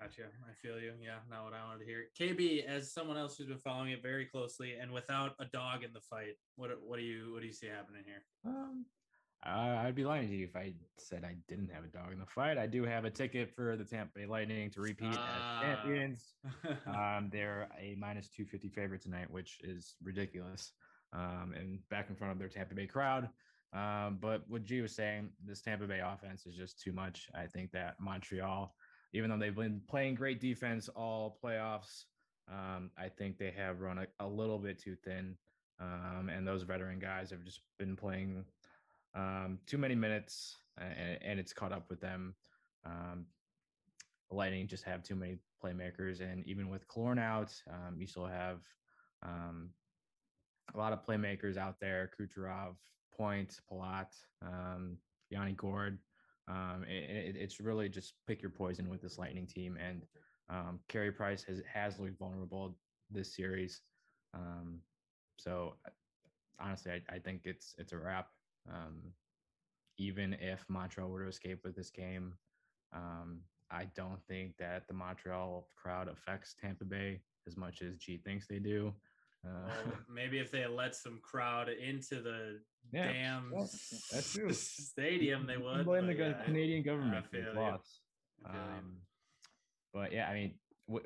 Gotcha. I feel you. Yeah, not what I wanted to hear. K B, as someone else who's been following it very closely and without a dog in the fight, what what do you what do you see happening here? Um, I'd be lying to you if I said I didn't have a dog in the fight. I do have a ticket for the Tampa Bay Lightning to repeat ah. as champions. um, they're a minus two fifty favorite tonight, which is ridiculous. Um, and back in front of their Tampa Bay crowd. Um, but what G was saying, this Tampa Bay offense is just too much. I think that Montreal, even though they've been playing great defense all playoffs, um, I think they have run a, a little bit too thin. Um, and those veteran guys have just been playing um, too many minutes, and, and it's caught up with them. Um, Lightning just have too many playmakers. And even with Killorn out, um, you still have um, a lot of playmakers out there. Kucherov, Point, Palat, um, Yanni Gourde. Um, it, it's really just pick your poison with this Lightning team, and um, Carey Price has, has looked vulnerable this series. Um, so honestly, I, I think it's, it's a wrap. Um, even if Montreal were to escape with this game, um, I don't think that the Montreal crowd affects Tampa Bay as much as G thinks they do. Uh, well, maybe if they let some crowd into the yeah, damn yeah, that's true. stadium, they would. Blame the yeah, Canadian government for its loss. Um, but yeah, I mean, what,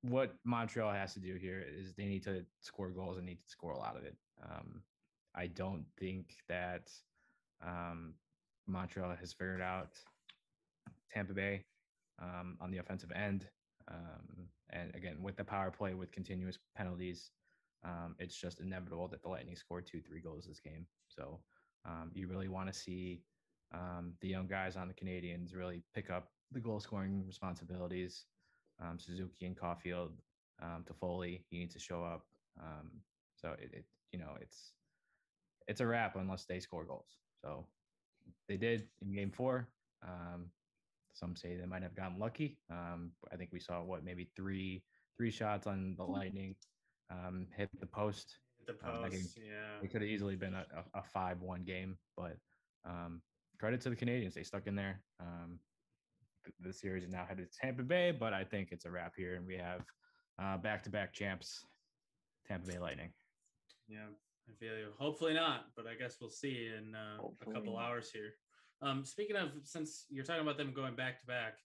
what Montreal has to do here is they need to score goals and need to score a lot of it. Um, I don't think that um, Montreal has figured out Tampa Bay um, on the offensive end. Um, and again, with the power play, with continuous penalties, Um, it's just inevitable that the Lightning score two, three goals this game. So um, you really want to see um, the young guys on the Canadians really pick up the goal scoring responsibilities. Um, Suzuki and Caulfield, um, Toffoli, you need to show up. Um, so it, it, you know, it's it's a wrap unless they score goals. So they did in game four. Um, some say they might have gotten lucky. Um, I think we saw what maybe three three shots on the Lightning. Um, hit the post. Hit the post. Um, can, yeah, it could have easily been a, a, a five one game, but um, credit to the Canadians, they stuck in there. Um, the, the series is now headed to Tampa Bay, but I think it's a wrap here, and we have uh, back-to-back champs, Tampa Bay Lightning. Yeah, I feel you. Hopefully not, but I guess we'll see in uh, a couple hours here. Um, speaking of, since you're talking about them going back-to-back,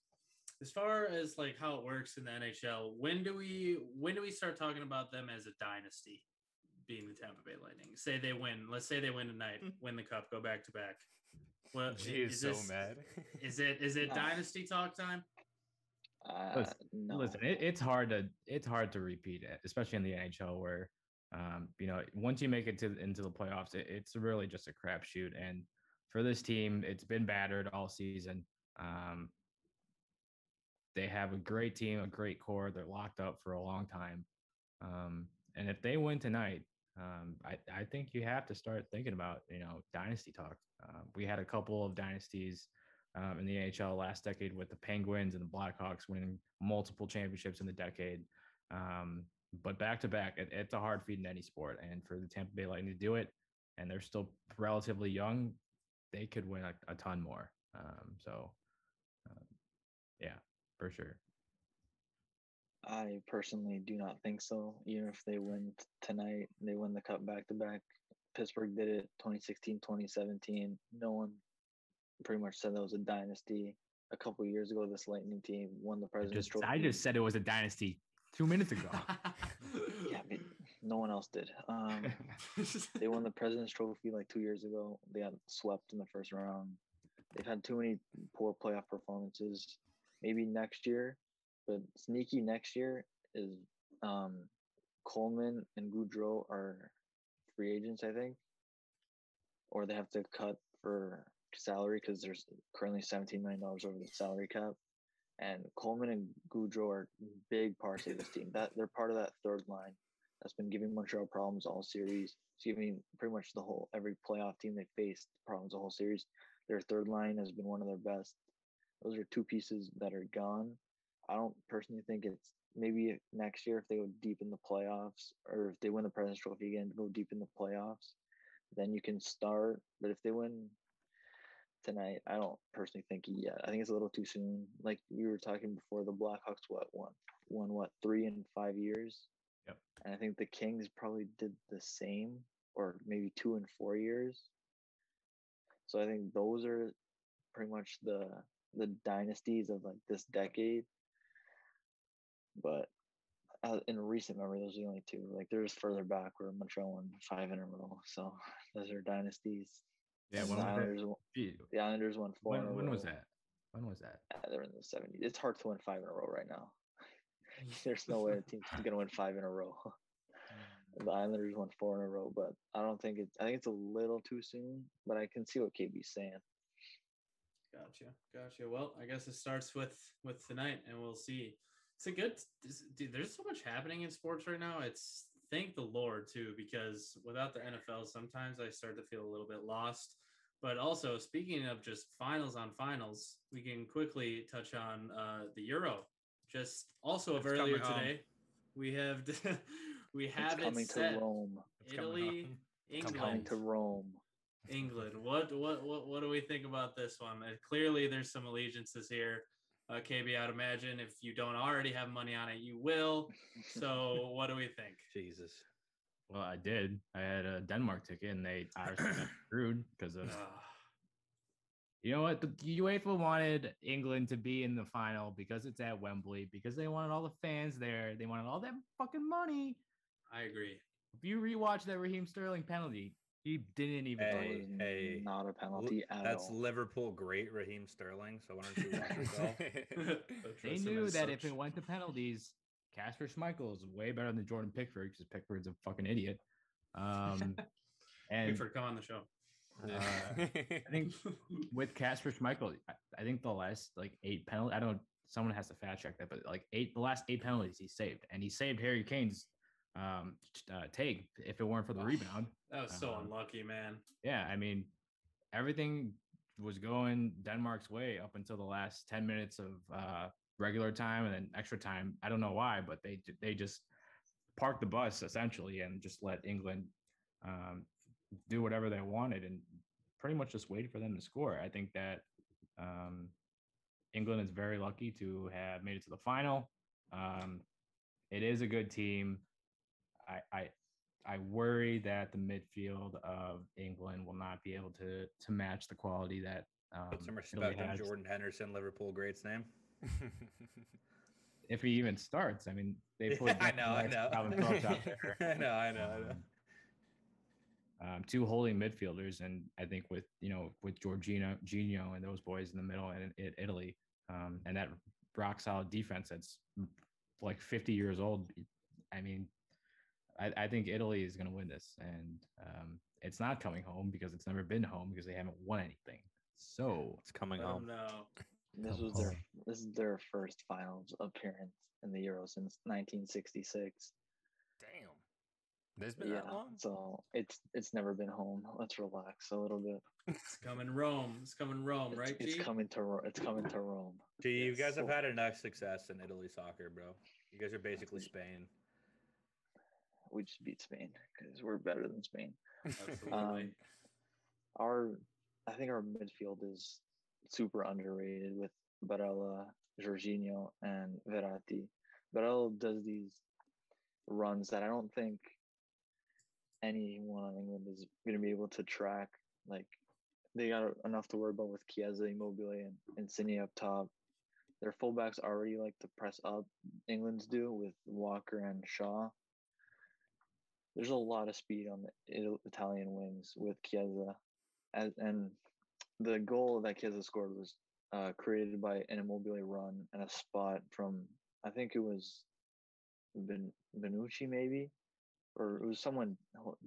as far as like how it works in the N H L, when do we when do we start talking about them as a dynasty, being the Tampa Bay Lightning? Say they win. Let's say they win tonight, win the cup, go back to back. Well, she is, is so this, mad. Is it is it no. dynasty talk time? Uh, listen, no. listen it, it's hard to it's hard to repeat it, especially in the N H L, where um, you know, once you make it to into the playoffs, it, it's really just a crapshoot. And for this team, it's been battered all season. Um, They have a great team, a great core. They're locked up for a long time. Um, and if they win tonight, um, I, I think you have to start thinking about, you know, dynasty talk. Uh, we had a couple of dynasties um, in the N H L last decade with the Penguins and the Blackhawks winning multiple championships in the decade. Um, but back to back, it, it's a hard feat in any sport. And for the Tampa Bay Lightning to do it, and they're still relatively young, they could win a, a ton more. Um, so, uh, yeah. For sure. I personally do not think so. Even if they win tonight, they win the cup back to back. Pittsburgh did it twenty sixteen, twenty seventeen. No one pretty much said that was a dynasty. A couple of years ago, this Lightning team won the President's Trophy. I just said it was a dynasty two minutes ago. Yeah, but no one else did. Um, they won the President's Trophy like two years ago. They got swept in the first round. They've had too many poor playoff performances. Maybe next year, but sneaky next year is um, Coleman and Goudreau are free agents, I think, or they have to cut for salary because there's currently seventeen million dollars over the salary cap. And Coleman and Goudreau are big parts of this team. That they're part of that third line that's been giving Montreal problems all series. It's giving pretty much the whole every playoff team they faced problems the whole series. Their third line has been one of their best. Those are two pieces that are gone. I don't personally think it's maybe next year if they go deep in the playoffs or if they win the President's Trophy again, go deep in the playoffs, then you can start. But if they win tonight. I don't personally think yet. I think it's a little too soon. Like we were talking before, the Blackhawks what won won what three in five years. Yep. And I think the Kings probably did the same, or maybe two in four years. So I think those are pretty much the the dynasties of like this decade. But in recent memory, those are the only two. Like there's further back where Montreal won five in a row. So those are dynasties. Yeah, when the, Islanders won, the Islanders won four. When, when was that? When was that? Yeah, they're in the seventies. It's hard to win five in a row right now. There's no way a team's going to win five in a row. The Islanders won four in a row, but I don't think it's. I think it's a little too soon. But I can see what K B's saying. Gotcha, gotcha. Well, I guess it starts with with tonight, and we'll see. It's a good. Dude, there's so much happening in sports right now. It's thank the Lord too, because without the N F L, sometimes I start to feel a little bit lost. But also, speaking of just finals on finals, we can quickly touch on uh, the Euro. Just also of earlier today, we have we have it set. Italy, England, coming to Rome. England. What what what what do we think about this one? Uh, clearly, there's some allegiances here. Uh, K B, I'd imagine if you don't already have money on it, you will. So what do we think? Jesus. Well, I did. I had a Denmark ticket, and they are screwed because of – you know what? The UEFA wanted England to be in the final because it's at Wembley, because they wanted all the fans there. They wanted all that fucking money. I agree. If you rewatch that Raheem Sterling penalty, he didn't even hey, play. Hey, not a penalty at that's all. That's Liverpool great Raheem Sterling. So why don't you watch yourself? They knew that such... if it went to penalties, Kasper Schmeichel is way better than Jordan Pickford because Pickford's a fucking idiot. Um, and Pickford, come on the show. Uh, I think with Kasper Schmeichel, I, I think the last like eight penalties, I don't, someone has to fact check that, but like eight, the last eight penalties he saved. And he saved Harry Kane's um uh, take if it weren't for the rebound. That was so um, unlucky, man. Yeah, I mean, everything was going Denmark's way up until the last ten minutes of uh regular time and then extra time. I don't know why, but they they just parked the bus essentially and just let England um do whatever they wanted and pretty much just waited for them to score. I think that um England is very lucky to have made it to the final. Um it is a good team. I, I I worry that the midfield of England will not be able to to match the quality that. Um, Put some respect on Jordan Henderson, Liverpool great's name. If he even starts, I mean, they put. Yeah, I know, I know. Out there. I know, I know, I know. Um, um, two holding midfielders, and I think with you know with Jorginho, Gino, and those boys in the middle, and in Italy, um, and that rock solid defense that's like fifty years old. I mean. I, I think Italy is going to win this, and um, it's not coming home because it's never been home because they haven't won anything. So it's coming oh, home. No, this Come was home. their this is their first finals appearance in the Euro since nineteen sixty-six. Damn, there's been yeah, that long. So it's it's never been home. Let's relax a little bit. It's coming Rome. It's coming Rome, it's, right? It's G? coming to it's coming to Rome. Dude, you guys so- have had enough success in Italy soccer, bro. You guys are basically Spain. We just beat Spain because we're better than Spain. Absolutely. Um, our, I think our midfield is super underrated with Barella, Jorginho, and Verratti. Barella does these runs that I don't think anyone on England is going to be able to track. Like they got enough to worry about with Chiesa, Immobile, and Insigne up top. Their fullbacks already like to press up. England's do with Walker and Shaw. There's a lot of speed on the Italian wings with Chiesa. As, and the goal that Chiesa scored was uh, created by an Immobile run and a spot from, I think it was ben, Benucci maybe, or it was someone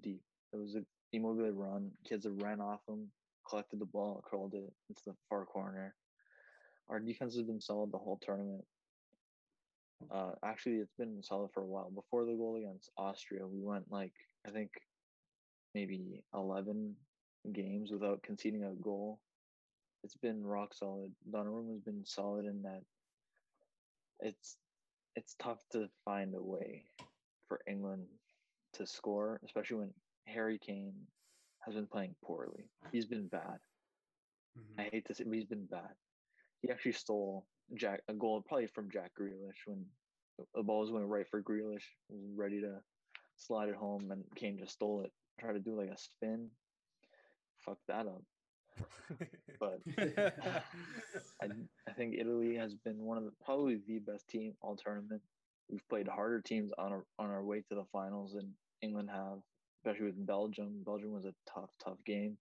deep. It was an Immobile run. Chiesa ran off him, collected the ball, curled it into the far corner. Our defense has been solid the whole tournament. Uh, actually, it's been solid for a while. Before the goal against Austria, we went like I think maybe eleven games without conceding a goal. It's been rock solid. Donnarumma has been solid in that. It's it's tough to find a way for England to score, especially when Harry Kane has been playing poorly. He's been bad. Mm-hmm. I hate to say, but he's been bad. He actually stole Jack a goal probably from Jack Grealish when the ball was going right for Grealish. He was ready to slide it home, and Kane just stole it. Tried to do like a spin. Fuck that up. But I, I think Italy has been one of the probably the best team all tournament. We've played harder teams on our, on our way to the finals than England have, especially with Belgium. Belgium was a tough, tough game.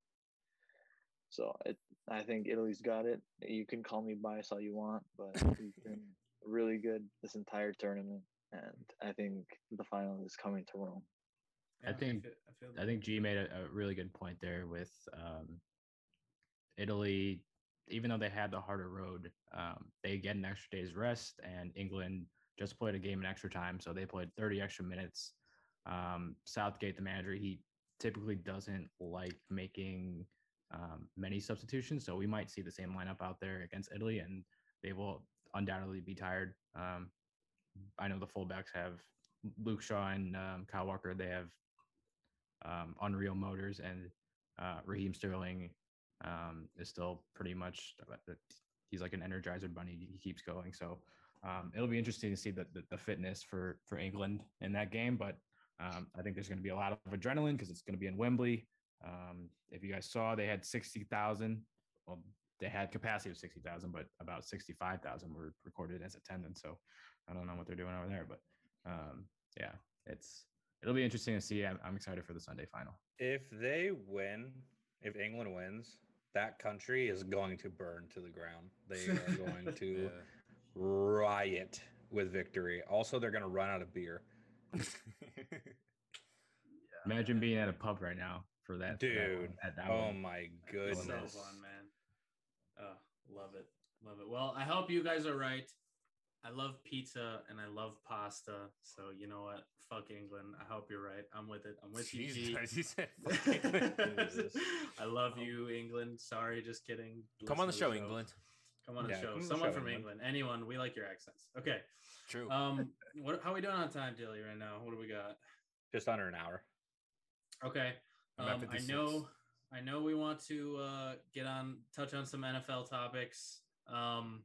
So it, I think Italy's got it. You can call me biased all you want, but we've been really good this entire tournament, and I think the final is coming to Rome. Yeah, I think I, feel, I, feel I think G made a, a really good point there with um, Italy. Even though they had the harder road, um, they get an extra day's rest, and England just played a game in extra time, so they played thirty extra minutes. Um, Southgate, the manager, he typically doesn't like making um, many substitutions, so we might see the same lineup out there against Italy, and they will undoubtedly be tired. Um, I know the fullbacks have Luke Shaw and um, Kyle Walker. They have um, Unreal Motors, and uh, Raheem Sterling um, is still pretty much – he's like an Energizer bunny. He keeps going. So um, it'll be interesting to see the, the, the fitness for, for England in that game. But um, I think there's going to be a lot of adrenaline because it's going to be in Wembley. Um, if you guys saw, they had sixty thousand. Well, they had capacity of sixty thousand, but about sixty-five thousand were recorded as attendance. So I don't know what they're doing over there, but um, yeah, it's, it'll be interesting to see. I'm, I'm excited for the Sunday final. If they win, if England wins, that country is going to burn to the ground. They are going to yeah. riot with victory. Also, they're going to run out of beer. yeah. Imagine being at a pub right now for that. Dude. For that, that oh one. My goodness. So fun, man. Oh, love it. Love it. Well, I hope you guys are right. I love pizza and I love pasta. So you know what? Fuck England. I hope you're right. I'm with it. I'm with Jesus, you, G. You said fuck England. I love oh. you, England. Sorry, just kidding. Listen Come on the show, the show, England. Come on yeah, the show. Someone the show, from England. England. Anyone. We like your accents. Okay. True. Um, what, how are we doing on time, Dilly, right now? What do we got? Just under an hour. Okay. Um, I know I know we want to uh, get on, touch on some N F L topics. Um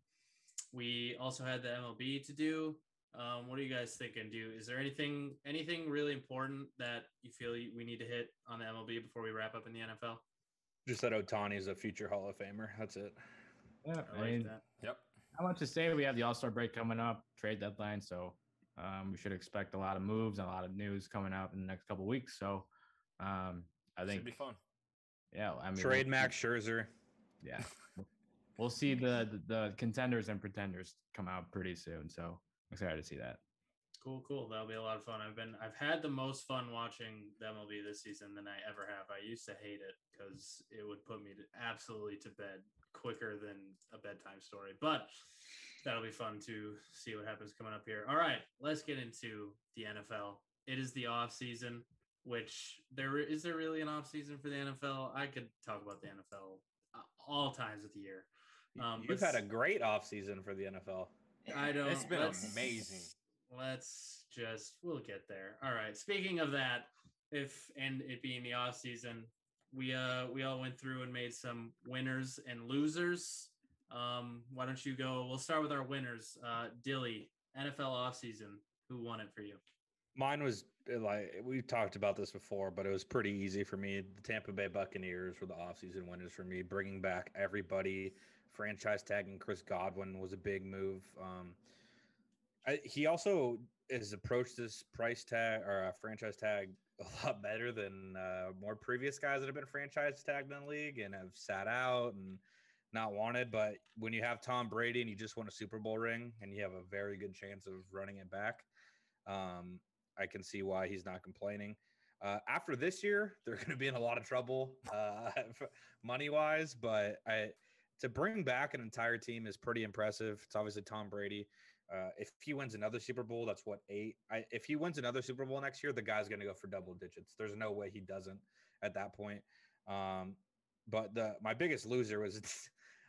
We also had the M L B to do. Um, what are you guys thinking? Do is there anything anything really important that you feel we need to hit on the M L B before we wrap up in the N F L? Just that Ohtani is a future Hall of Famer. That's it. Yeah, I, I mean, like that. Yep. I want to say we have the All-Star break coming up, trade deadline, so um, we should expect a lot of moves and a lot of news coming out in the next couple of weeks. So um, I think should be fun. Yeah, I mean, trade Max Scherzer. Yeah. We'll see the, the the contenders and pretenders come out pretty soon, so I'm excited to see that. Cool, cool. That'll be a lot of fun. I've been I've had the most fun watching the M L B this season than I ever have. I used to hate it because it would put me to, absolutely to bed quicker than a bedtime story. But that'll be fun to see what happens coming up here. All right, let's get into the N F L. It is the off season, which there is there really an off season for the N F L? I could talk about the N F L all times of the year. Um, You've had a great offseason for the N F L. I don't. It's been let's, amazing. Let's just, we'll get there. All right. Speaking of that, if, and it being the offseason, we, uh, we all went through and made some winners and losers. Um, why don't you go? We'll start with our winners. Uh, Dilly, N F L offseason. Who won it for you? Mine was like, we've talked about this before, but it was pretty easy for me. The Tampa Bay Buccaneers were the offseason winners for me, bringing back everybody. Franchise tagging Chris Godwin was a big move. Um, I, he also has approached this price tag or uh, franchise tag a lot better than uh, more previous guys that have been franchise tagged in the league and have sat out and not wanted. But when you have Tom Brady and you just won a Super Bowl ring and you have a very good chance of running it back, um, I can see why he's not complaining. Uh, after this year, they're going to be in a lot of trouble uh, money-wise, but I – to bring back an entire team is pretty impressive. It's obviously Tom Brady. Uh, if he wins another Super Bowl, that's what, eight? I, if he wins another Super Bowl next year, the guy's going to go for double digits. There's no way he doesn't at that point. Um, but the my biggest loser was,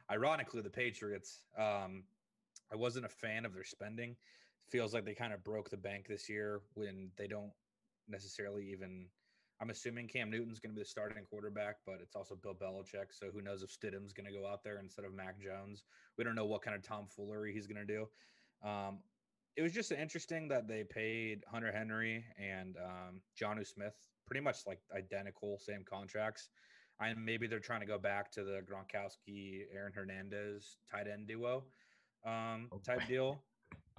ironically, the Patriots. Um, I wasn't a fan of their spending. Feels like they kind of broke the bank this year when they don't necessarily even I'm assuming Cam Newton's going to be the starting quarterback, but it's also Bill Belichick, so who knows if Stidham's going to go out there instead of Mac Jones. We don't know what kind of tomfoolery he's going to do. Um, it was just interesting that they paid Hunter Henry and um, Jonnu Smith pretty much like identical, same contracts. And maybe they're trying to go back to the Gronkowski, Aaron Hernandez tight end duo um, type deal.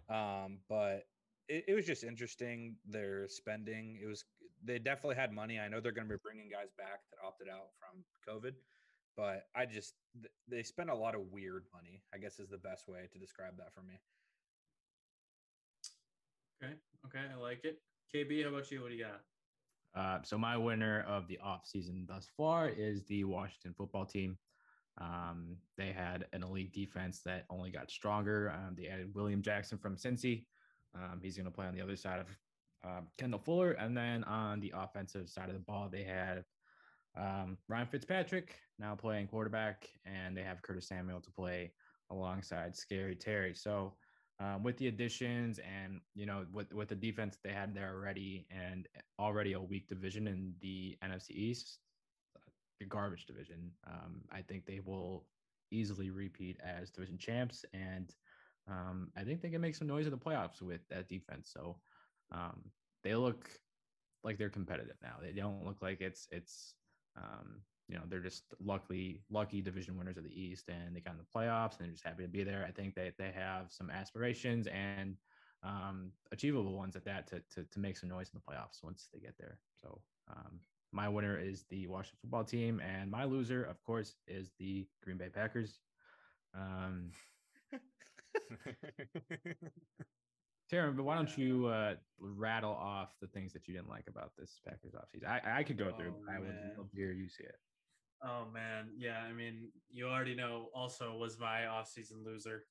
Um, but it, it was just interesting, their spending. It was they definitely had money. I know they're going to be bringing guys back that opted out from COVID, but I just they spent a lot of weird money, I guess is the best way to describe that for me. Okay, okay, I like it. K B, how about you? What do you got? Uh, so my winner of the offseason thus far is the Washington football team. Um, they had an elite defense that only got stronger. Um, they added William Jackson from Cincy. Um, he's going to play on the other side of uh, Kendall Fuller. And then on the offensive side of the ball, they had um, Ryan Fitzpatrick now playing quarterback, and they have Curtis Samuel to play alongside Scary Terry. So Um, with the additions and, you know, with, with the defense they had there already and already a weak division in the N F C East, the garbage division, um, I think they will easily repeat as division champs. And um, I think they can make some noise in the playoffs with that defense. So um, they look like they're competitive now. They don't look like it's, it's um, you know, they're just luckily lucky division winners of the East, and they got in the playoffs and they're just happy to be there. I think that they, they have some aspirations and um, achievable ones at that to, to to make some noise in the playoffs once they get there. So um, my winner is the Washington football team, and my loser, of course, is the Green Bay Packers. Um, Taren, but why don't you uh, rattle off the things that you didn't like about this Packers offseason? I, I could go oh, through, but I man. would love to hear you see it. Oh, man. Yeah, I mean, you already know also was my offseason loser.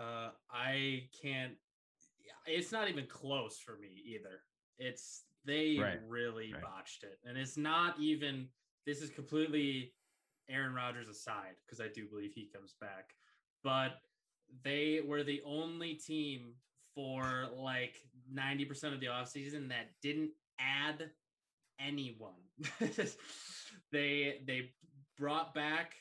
Uh, I can't – it's not even close for me either. It's – they right. really right. botched it. And it's not even – this is completely Aaron Rodgers aside, because I do believe he comes back. But they were the only team for like ninety percent of the offseason that didn't add – anyone. they they brought back,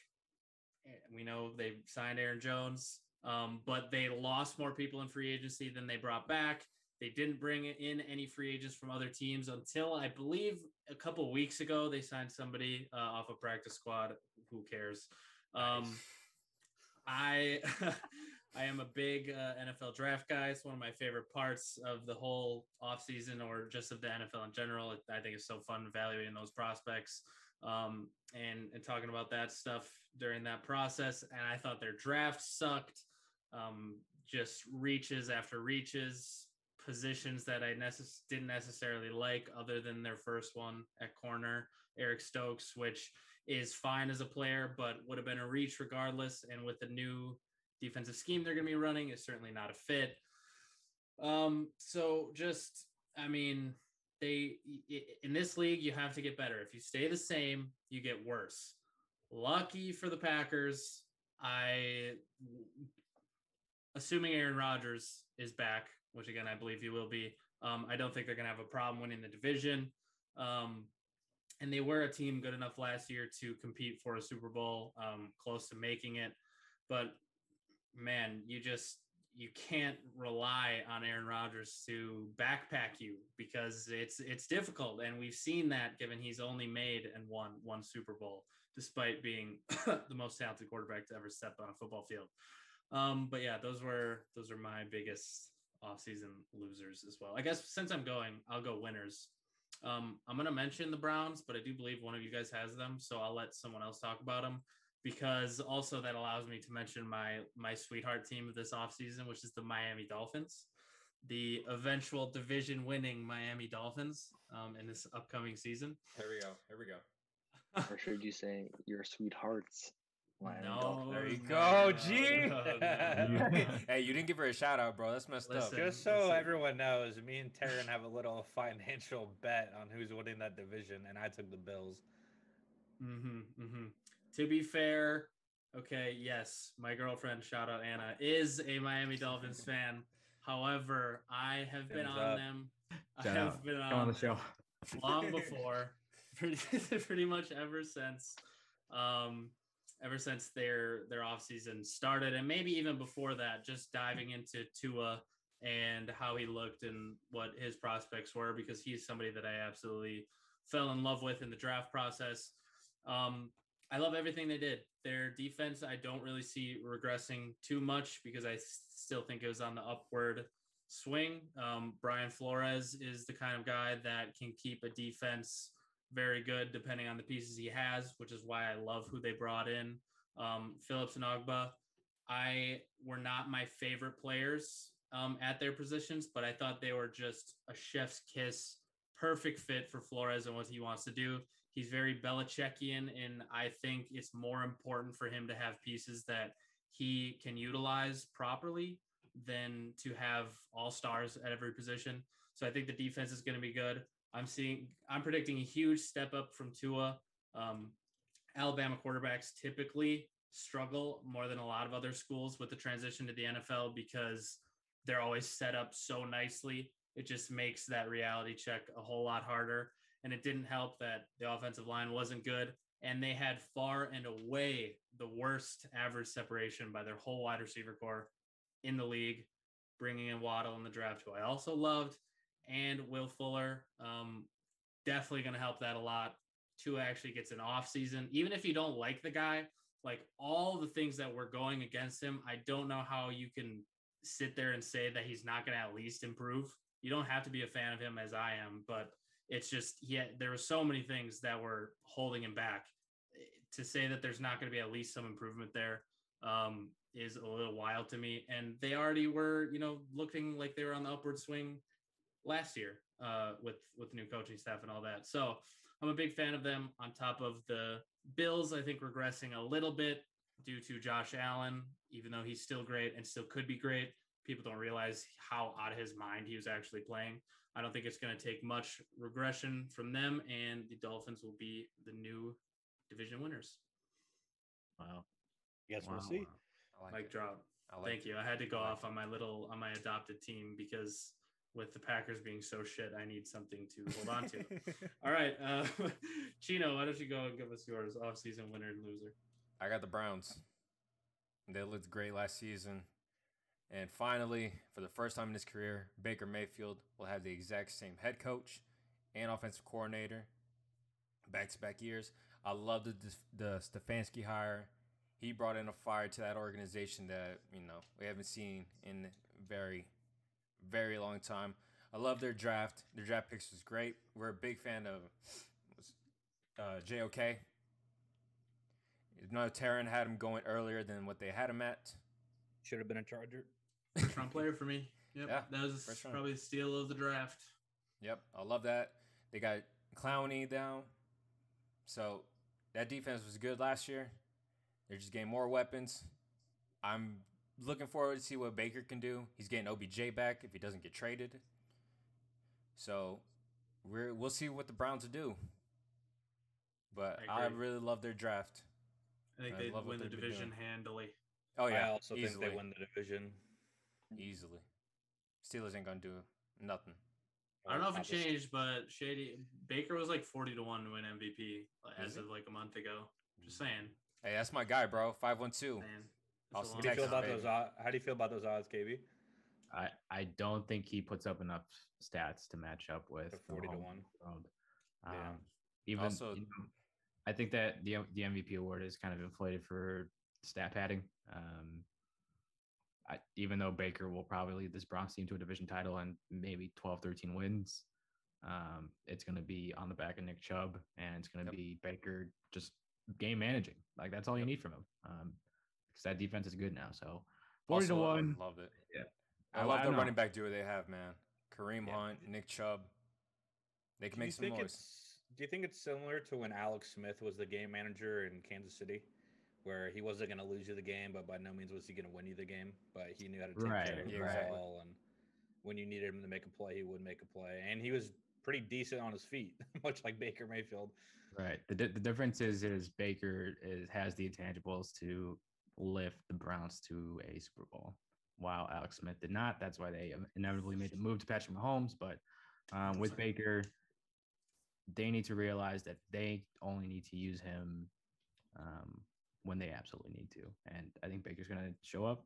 we know they signed Aaron Jones, um, but they lost more people in free agency than they brought back. They didn't bring in any free agents from other teams until I believe a couple weeks ago they signed somebody uh, off a of practice squad. Who cares? Um, I I am a big uh, N F L draft guy. It's one of my favorite parts of the whole offseason or just of the N F L in general. I think it's so fun evaluating those prospects um, and, and talking about that stuff during that process. And I thought their draft sucked. Um, just reaches after reaches, positions that I necess- didn't necessarily like other than their first one at corner, Eric Stokes, which is fine as a player, but would have been a reach regardless. And with the new defensive scheme they're going to be running, is certainly not a fit. Um, so just, I mean, they, in this league, you have to get better. If you stay the same, you get worse. Lucky for the Packers, I, assuming Aaron Rodgers is back, which again, I believe he will be. Um, I don't think they're going to have a problem winning the division. Um, And they were a team good enough last year to compete for a Super Bowl, um, close to making it. But, man, you just you can't rely on Aaron Rodgers to backpack you because it's it's difficult. And we've seen that given he's only made and won one Super Bowl, despite being the most talented quarterback to ever step on a football field. Um, but, yeah, those were those are my biggest offseason losers as well. I guess since I'm going, I'll go winners. Um, I'm going to mention the Browns, but I do believe one of you guys has them. So I'll let someone else talk about them because also that allows me to mention my, my sweetheart team of this offseason, which is the Miami Dolphins, the eventual division winning Miami Dolphins, um, in this upcoming season. Here we go. Here we go. Or should you say your sweethearts? Miami no, Dolphins. There you go. G. No, no, no. Hey, you didn't give her a shout out, bro. That's messed listen, up. Just so listen. everyone knows, me and Taren have a little financial bet on who's winning that division, and I took the Bills. Mm-hmm, mm-hmm. To be fair, okay, yes, my girlfriend, shout out Anna, is a Miami Dolphins fan. However, I have been Thumbs on up. them. Shout I have out. been on, on the show long before. pretty pretty much ever since um, ever since their their offseason started, and maybe even before that, just diving into Tua and how he looked and what his prospects were, because he's somebody that I absolutely fell in love with in the draft process. Um, I love everything they did. Their defense, I don't really see regressing too much because I still think it was on the upward swing. Um, Brian Flores is the kind of guy that can keep a defense very good depending on the pieces he has, which is why I love who they brought in. Um, Phillips and Ogba, I were not my favorite players um, at their positions, but I thought they were just a chef's kiss, perfect fit for Flores and what he wants to do. He's very Belichickian, and I think it's more important for him to have pieces that he can utilize properly than to have all-stars at every position. So I think the defense is going to be good. I'm seeing, I'm predicting a huge step up from Tua. Um, Alabama quarterbacks typically struggle more than a lot of other schools with the transition to the N F L because they're always set up so nicely. It just makes that reality check a whole lot harder. And it didn't help that the offensive line wasn't good. And they had far and away the worst average separation by their whole wide receiver core in the league, bringing in Waddle in the draft, who I also loved, and Will Fuller. Um, definitely going to help that a lot. Tua actually gets an off season. Even if you don't like the guy, like all the things that were going against him, I don't know how you can sit there and say that he's not going to at least improve. You don't have to be a fan of him as I am, but it's just, yeah, there were so many things that were holding him back. To say that there's not going to be at least some improvement there um, is a little wild to me. And they already were, you know, looking like they were on the upward swing last year uh, with, with the new coaching staff and all that. So I'm a big fan of them. On top of the Bills, I think regressing a little bit due to Josh Allen, even though he's still great and still could be great. People don't realize how out of his mind he was actually playing. I don't think it's going to take much regression from them, and the Dolphins will be the new division winners. Wow. Yes, wow. We'll see. Like Mike drop. Like Thank it. you. I had to go like off it. on my little, on my adopted team because with the Packers being so shit, I need something to hold on to. All right. Uh, Chino, why don't you go and give us yours, offseason winner and loser? I got the Browns. They looked great last season. And finally, for the first time in his career, Baker Mayfield will have the exact same head coach and offensive coordinator back-to-back years. I love the, the Stefanski hire. He brought in a fire to that organization that, you know, we haven't seen in very, very long time. I love their draft. Their draft picks was great. We're a big fan of uh, J O K. You know, Taren had him going earlier than what they had him at. Should have been a Charger. First round player for me. Yep. Yeah, that was a, probably the steal of the draft. Yep. I love that. They got Clowney down. So that defense was good last year. They're just getting more weapons. I'm looking forward to see what Baker can do. He's getting O B J back if he doesn't get traded. So we're, we'll see what the Browns do. But I, I really love their draft. I think they win the division handily. Oh, yeah. I also Easily. think they win the division. Easily. Steelers ain't going to do nothing. I don't know if it changed, but Shady Baker was like forty to one to win M V P as Is of like a month ago. Just saying. Hey, that's my guy, bro. five one two. How do you feel about those odds? How do you feel about those odds, K B? I, I don't think he puts up enough stats to match up with the forty to one. Um, yeah. Even also, you know, I think that the the M V P award is kind of inflated for stat padding. Um, I, even though Baker will probably lead this Bronx team to a division title and maybe twelve, thirteen wins, um, it's going to be on the back of Nick Chubb, and it's going to yep. be Baker just game managing. Like, that's all you need from him. Um, because that defense is good now. So forty to one. I love it. Yeah. I, I love I the know. running back duo they have, man. Kareem yeah. Hunt, Nick Chubb. They can do make some noise. Do you think it's similar to when Alex Smith was the game manager in Kansas City? Where he wasn't going to lose you the game, but by no means was he going to win you the game. But he knew how to take right, care of the right. ball, and when you needed him to make a play, he would make a play. And he was pretty decent on his feet, much like Baker Mayfield. Right. The, di- the difference is, is Baker is has the intangibles to lift the Browns to a Super Bowl, while Alex Smith did not. That's why they inevitably made the move to Patrick Mahomes. But um, with Baker, they need to realize that they only need to use him um, when they absolutely need to. And I think Baker's going to show up.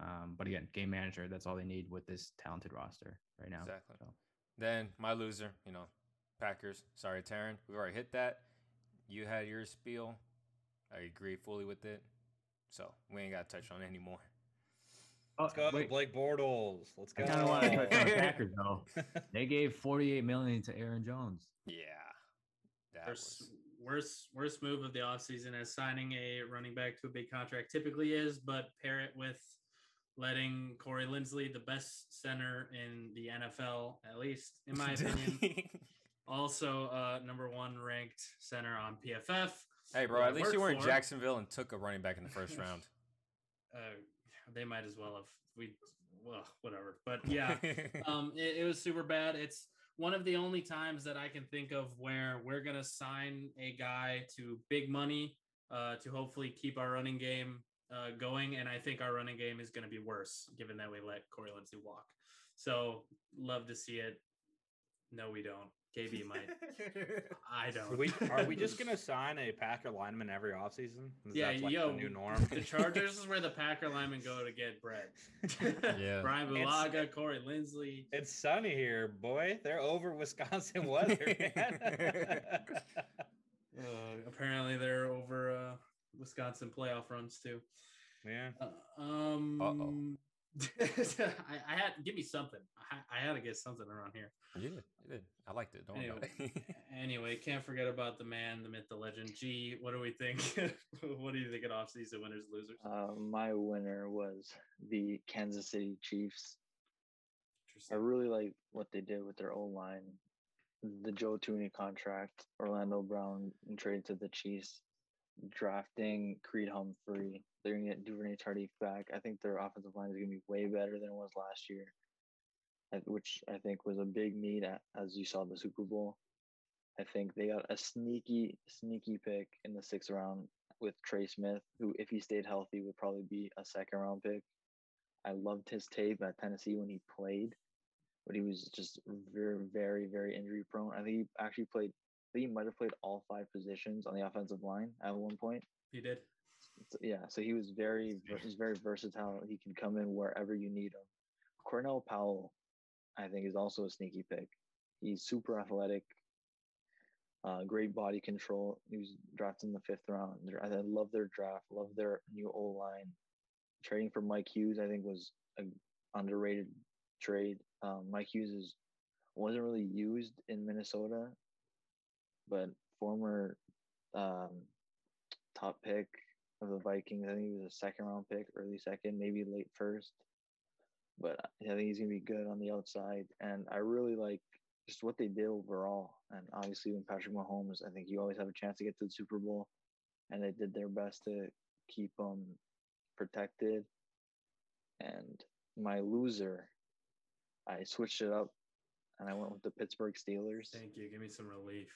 Um, but again, game manager, that's all they need with this talented roster right now. Exactly. So. Then my loser, you know, Packers. Sorry, Taren. We've already hit that. You had your spiel. I agree fully with it. So we ain't got to touch on it anymore. Let's go, Wait. Blake Bortles. Let's go. I kind of want to touch on the Packers, though. They gave forty-eight million dollars to Aaron Jones. Yeah. That worst, was... worst, worst move of the offseason, as signing a running back to a big contract typically is, but pair it with letting Corey Linsley, the best center in the N F L, at least in my opinion, also uh, number one ranked center on P F F. Hey, bro, at least you were in Jacksonville and took a running back in the first round. Uh, they might as well have. We, well, whatever. But yeah, um, it, it was super bad. It's one of the only times that I can think of where we're going to sign a guy to big money uh, to hopefully keep our running game uh, going. And I think our running game is going to be worse given that we let Corey Lindsey walk. So love to see it. No, we don't. K B might. I don't. We, are we just going to sign a Packer lineman every offseason? Yeah, like yo. The new norm. The Chargers is where the Packer linemen go to get bread. Yeah. Brian Bulaga, it's, Corey Linsley. It's sunny here, boy. They're over Wisconsin weather, man. uh, apparently, they're over uh, Wisconsin playoff runs, too. Yeah. Uh, um, Uh-oh. I, I had give me something. I, I had to get something around here. You did. You did. I liked it. Don't anyway, it. Anyway, can't forget about the man, the myth, the legend. G, what do we think? What do you think of offseason winners, losers? Uh, my winner was the Kansas City Chiefs. I really like what they did with their O-line. The Joe Thuney contract, Orlando Brown trade to the Chiefs, drafting Creed Humphrey. They're going to get Duvernay Tardif back. I think their offensive line is going to be way better than it was last year, which I think was a big need as you saw the Super Bowl. I think they got a sneaky, sneaky pick in the sixth round with Trey Smith, who, if he stayed healthy, would probably be a second-round pick. I loved his tape at Tennessee when he played, but he was just very, very, very injury-prone. I think he actually played – I think he might have played all five positions on the offensive line at one point. He did. Yeah, so he was very, he's very versatile. He can come in wherever you need him. Cornell Powell, I think, is also a sneaky pick. He's super athletic, uh, great body control. He was drafted in the fifth round. I love their draft, love their new O-line. Trading for Mike Hughes, I think, was an underrated trade. Um, Mike Hughes is, wasn't really used in Minnesota, but former um, top pick of the Vikings. I think he was a second round pick, early second, maybe late first, but I think he's going to be good on the outside. And I really like just what they did overall. And obviously when Patrick Mahomes, I think you always have a chance to get to the Super Bowl, and they did their best to keep him protected. And my loser, I switched it up and I went with the Pittsburgh Steelers. Thank you. Give me some relief.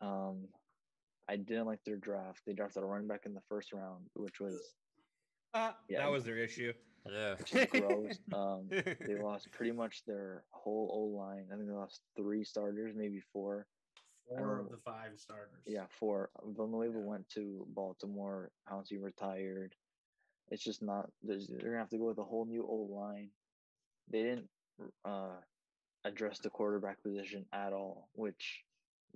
Um, I didn't like their draft. They drafted a running back in the first round, which was uh, yeah, that was their issue. Yeah, gross. Um, they lost pretty much their whole O line. I think they lost three starters, maybe four. Four of the five starters. Yeah, four. Villanueva yeah. went to Baltimore. Pouncey retired. It's just not. They're gonna have to go with a whole new O line. They didn't uh, address the quarterback position at all, which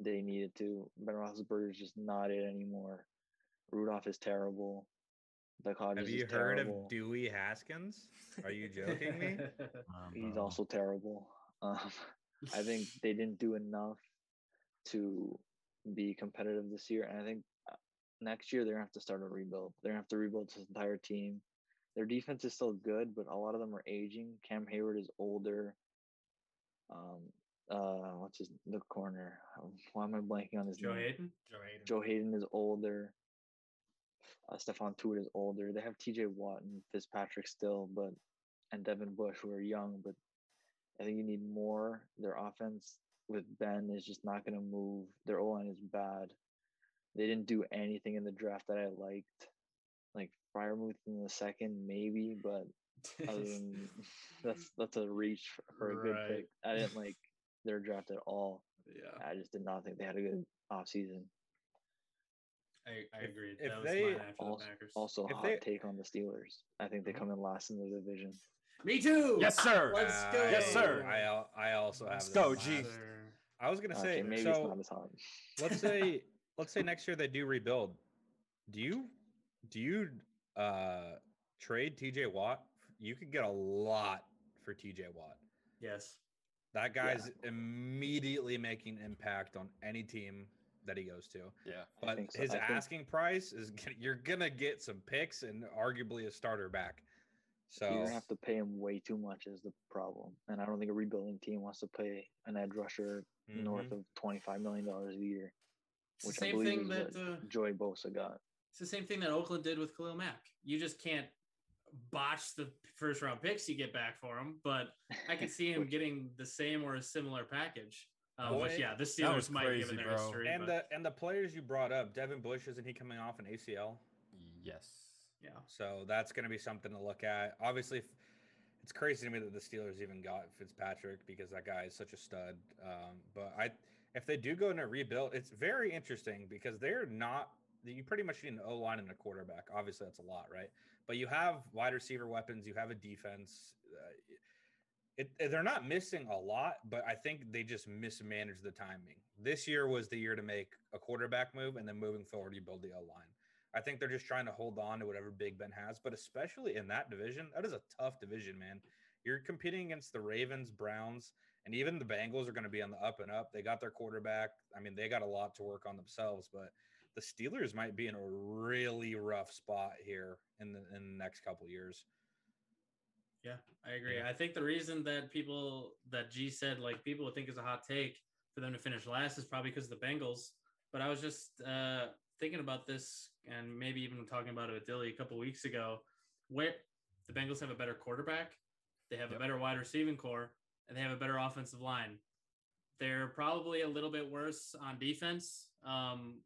they needed to. Ben Roethlisberger is just not it anymore. Rudolph is terrible. The Have you is heard terrible. Of Dewey Haskins? Are you joking me? um, He's also terrible. Um, I think they didn't do enough to be competitive this year, and I think next year they're gonna have to start a rebuild. They're gonna have to rebuild this entire team. Their defense is still good, but a lot of them are aging. Cam Hayward is older. Um. Uh, what's his the corner? Why am I blanking on his Joe name? Hayden? Joe Hayden. Joe Hayden is older. Uh, Stephon Tuitt is older. They have T J Watt and Fitzpatrick still, but and Devin Bush, who are young, but I think you need more. Their offense with Ben is just not going to move. Their O-line is bad. They didn't do anything in the draft that I liked. Like Freiermuth in the second, maybe, but other than, that's that's a reach for, for a right. good pick. I didn't like their draft at all. Yeah, I just did not think they had a good offseason. I, I agree. If that they, was mine after also, the Packers. Also, a hot they, take on the Steelers. I think they come in last in the division. Me too. Yes, sir. Let's uh, go. Yes, sir. I I also have. Let's go, G. I was gonna okay, say. Maybe so, it's not as hot. Let's say let's say next year they do rebuild. Do you do you uh, trade T J Watt? You could get a lot for T J Watt. Yes. That guy's yeah. immediately making impact on any team that he goes to. Yeah. But so. his I asking think... price is – you're going to get some picks and arguably a starter back. So you're going to have to pay him way too much is the problem. And I don't think a rebuilding team wants to pay an edge rusher mm-hmm. north of twenty-five million dollars a year, which I believe is that, what uh, Joey Bosa got. It's the same thing that Oakland did with Khalil Mack. You just can't botch the first-round picks you get back for him, but I could see him getting the same or a similar package. Um, Boy, which, yeah, the Steelers might crazy, give it their bro. history. And but... the and the players you brought up, Devin Bush, isn't he coming off an A C L? Yes. Yeah. So that's going to be something to look at. Obviously, if, it's crazy to me that the Steelers even got Fitzpatrick because that guy is such a stud. Um, but I, if they do go into a rebuild, it's very interesting because they're not – you pretty much need an O-line and a quarterback. Obviously, that's a lot, right? But you have wide receiver weapons. You have a defense. Uh, It, they're not missing a lot, but I think they just mismanaged the timing. This year was the year to make a quarterback move, and then moving forward, you build the O-line. I think they're just trying to hold on to whatever Big Ben has, but especially in that division, that is a tough division, man. You're competing against the Ravens, Browns, and even the Bengals are going to be on the up and up. They got their quarterback. I mean, they got a lot to work on themselves, but the Steelers might be in a really rough spot here in the, in the next couple of years. Yeah, I agree. I think the reason that people that G said, like people would think is a hot take for them to finish last is probably because of the Bengals. But I was just uh, thinking about this and maybe even talking about it with Dilly a couple weeks ago, where the Bengals have a better quarterback, they have yep. a better wide receiving core, and they have a better offensive line. They're probably a little bit worse on defense, um,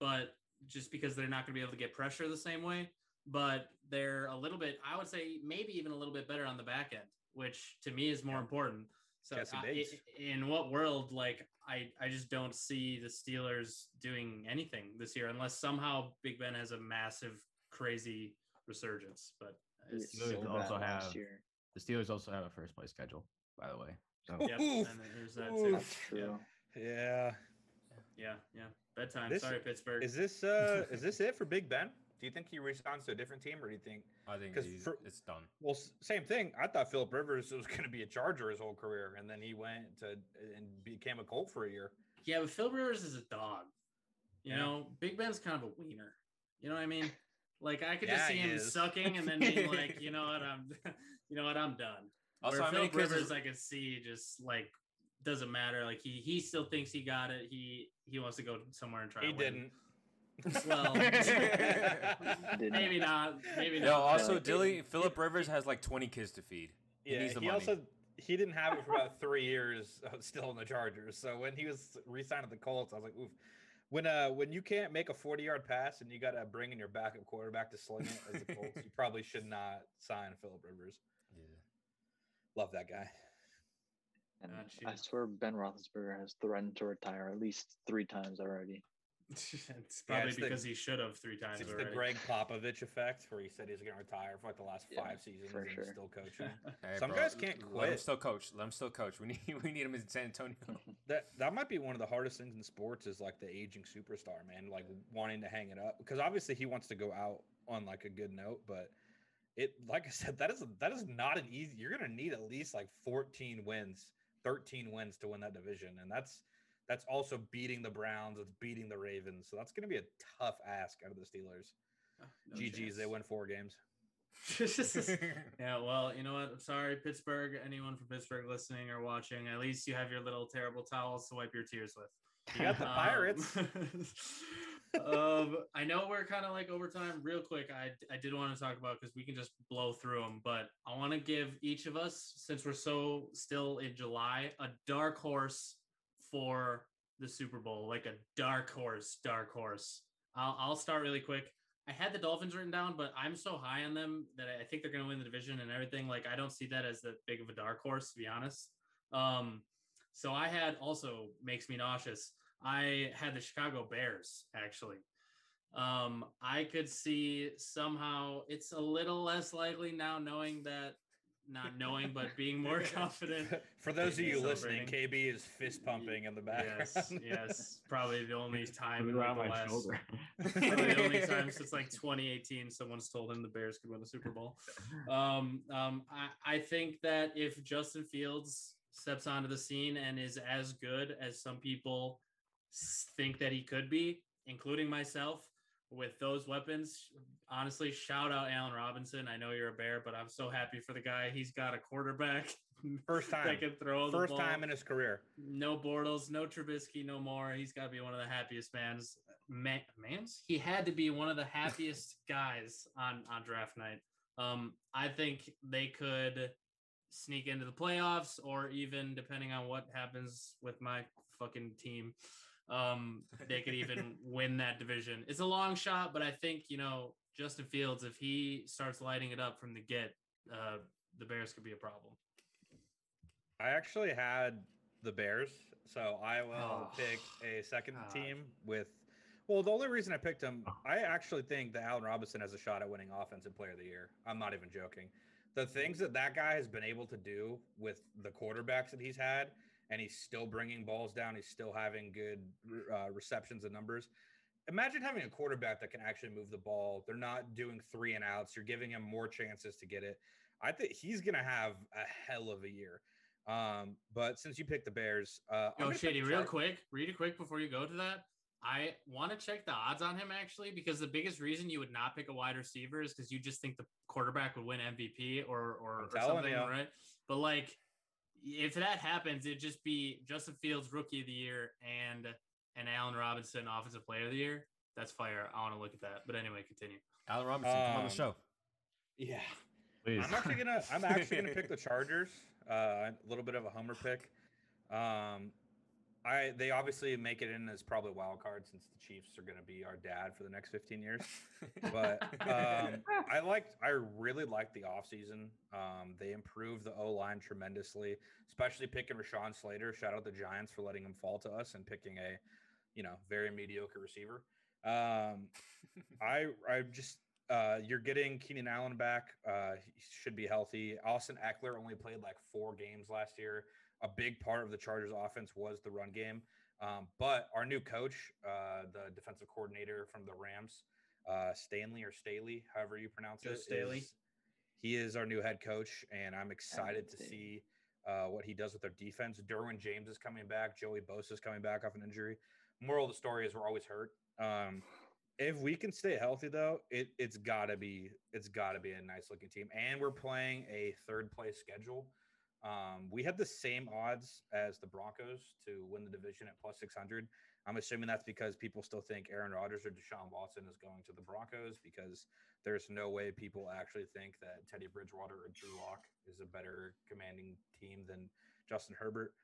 but just because they're not going to be able to get pressure the same way. But they're a little bit, I would say, maybe even a little bit better on the back end, which to me is more yeah. important. So I, in what world, like, I, I just don't see the Steelers doing anything this year unless somehow Big Ben has a massive, crazy resurgence. But it's the Steelers so also have the Steelers also have a first place schedule, by the way. So yep. and there's that too. That's true. Yeah. yeah, yeah, yeah. Bedtime. This, Sorry, Pittsburgh. Is this uh is this it for Big Ben? Do you think he resigns to a different team, or do you think? I think for, it's done. Well, same thing. I thought Phillip Rivers was going to be a Charger his whole career, and then he went to and became a Colt for a year. Yeah, but Phillip Rivers is a dog. You yeah. know, Big Ben's kind of a wiener. You know what I mean? Like I could yeah, just see him is. sucking and then being like, you know what, I'm, you know what, I'm done. Also, Where I mean, Phillip Rivers, I could see just like doesn't matter. Like he he still thinks he got it. He he wants to go somewhere and try. He to win. didn't. Well, maybe not. Maybe not. No, also, Dilly, Phillip Rivers has like twenty kids to feed. He yeah, needs the he money. also he didn't have it for about three years, still in the Chargers. So when he was re-signed to the Colts, I was like, oof. When uh, when you can't make a forty-yard pass and you got to bring in your backup quarterback to sling it as the Colts, you probably should not sign Phillip Rivers. Yeah, love that guy. And I swear, Ben Roethlisberger has threatened to retire at least three times already. It's probably yeah, it's because the, he should have three times. It's already. The Greg Popovich effect, where he said he's going to retire for like the last five yeah, seasons and sure. still coaching. Hey, Some bro, guys can't quit. Let him still coach. Let him still coach. We need we need him in San Antonio. that that might be one of the hardest things in sports is like the aging superstar, man. Like wanting to hang it up because obviously he wants to go out on like a good note, but it like I said that is that is not an easy. You're going to need at least like fourteen wins, thirteen wins to win that division, and that's. That's also beating the Browns. It's beating the Ravens. So that's going to be a tough ask out of the Steelers. Oh, no G Gs, chance. They win four games. yeah, well, you know what? I'm sorry, Pittsburgh. Anyone from Pittsburgh listening or watching, at least you have your little terrible towels to wipe your tears with. You got the Pirates. um, I know we're kind of like over time. Real quick, I, I did want to talk about because we can just blow through them, but I want to give each of us, since we're so still in July, a dark horse for the Super Bowl, like a dark horse, dark horse. I'll I'll start really quick. I had the Dolphins written down, but I'm so high on them that I think they're going to win the division and everything. Like I don't see that as that big of a dark horse, to be honest. Um, So I had also makes me nauseous. I had the Chicago Bears, actually. Um, I could see somehow it's a little less likely now knowing that, not knowing, but being more confident. For those of you listening, K B is fist pumping in the background. Yes, yes. Probably the only time in like the last, probably the only time since like twenty eighteen someone's told him the Bears could win the Super Bowl. Um, um, I, I think that if Justin Fields steps onto the scene and is as good as some people think that he could be, including myself, with those weapons, honestly, shout out Allen Robinson. I know you're a Bear, but I'm so happy for the guy. He's got a quarterback. First time. That can throw the ball. First time in his career. No Bortles, no Trubisky, no more. He's got to be one of the happiest mans. Man, mans? He had to be one of the happiest guys on, on draft night. Um, I think they could sneak into the playoffs or even, depending on what happens with my fucking team, um they could even win that division. It's a long shot, but I think, you know, Justin Fields, if he starts lighting it up from the get, uh the Bears could be a problem. I actually had the Bears, so I will oh, pick a second God. team with well the only reason I picked them, I actually think that Allen Robinson has a shot at winning Offensive Player of the Year. I'm not even joking. The things that that guy has been able to do with the quarterbacks that he's had, and he's still bringing balls down. He's still having good uh, receptions and numbers. Imagine having a quarterback that can actually move the ball. They're not doing three and outs. You're giving him more chances to get it. I think he's going to have a hell of a year. Um, but since you picked the Bears. Uh, oh, Shady, real quick, read it quick before you go to that. I want to check the odds on him, actually, because the biggest reason you would not pick a wide receiver is because you just think the quarterback would win M V P or, or, or something, you. Right? But, like, if that happens, it'd just be Justin Fields Rookie of the Year and and Allen Robinson Offensive Player of the Year. That's fire. I want to look at that. But anyway, continue. Allen Robinson, um, come on the show. Yeah, please. I'm actually gonna I'm actually gonna pick the Chargers. Uh, a little bit of a homer pick. Um, I they obviously make it in as probably wild card since the Chiefs are gonna be our dad for the next fifteen years. But um, I liked I really liked the offseason. Um, they improved the O-line tremendously, especially picking Rashawn Slater. Shout out the Giants for letting him fall to us and picking a, you know, very mediocre receiver. Um, I I just uh, you're getting Keenan Allen back. Uh, he should be healthy. Austin Eckler only played like four games last year. A big part of the Chargers offense was the run game. Um, but our new coach, uh, the defensive coordinator from the Rams, uh, Stanley or Staley, however you pronounce Joe it. Staley. Is, he is our new head coach, and I'm excited to see uh, what he does with their defense. Derwin James is coming back. Joey Bosa is coming back off an injury. Moral of the story is we're always hurt. Um, if we can stay healthy, though, it, it's got to be it's got to be a nice-looking team. And we're playing a third-place schedule. Um, we had the same odds as the Broncos to win the division at plus six hundred. I'm assuming that's because people still think Aaron Rodgers or Deshaun Watson is going to the Broncos, because there's no way people actually think that Teddy Bridgewater or Drew Lock is a better commanding team than Justin Herbert.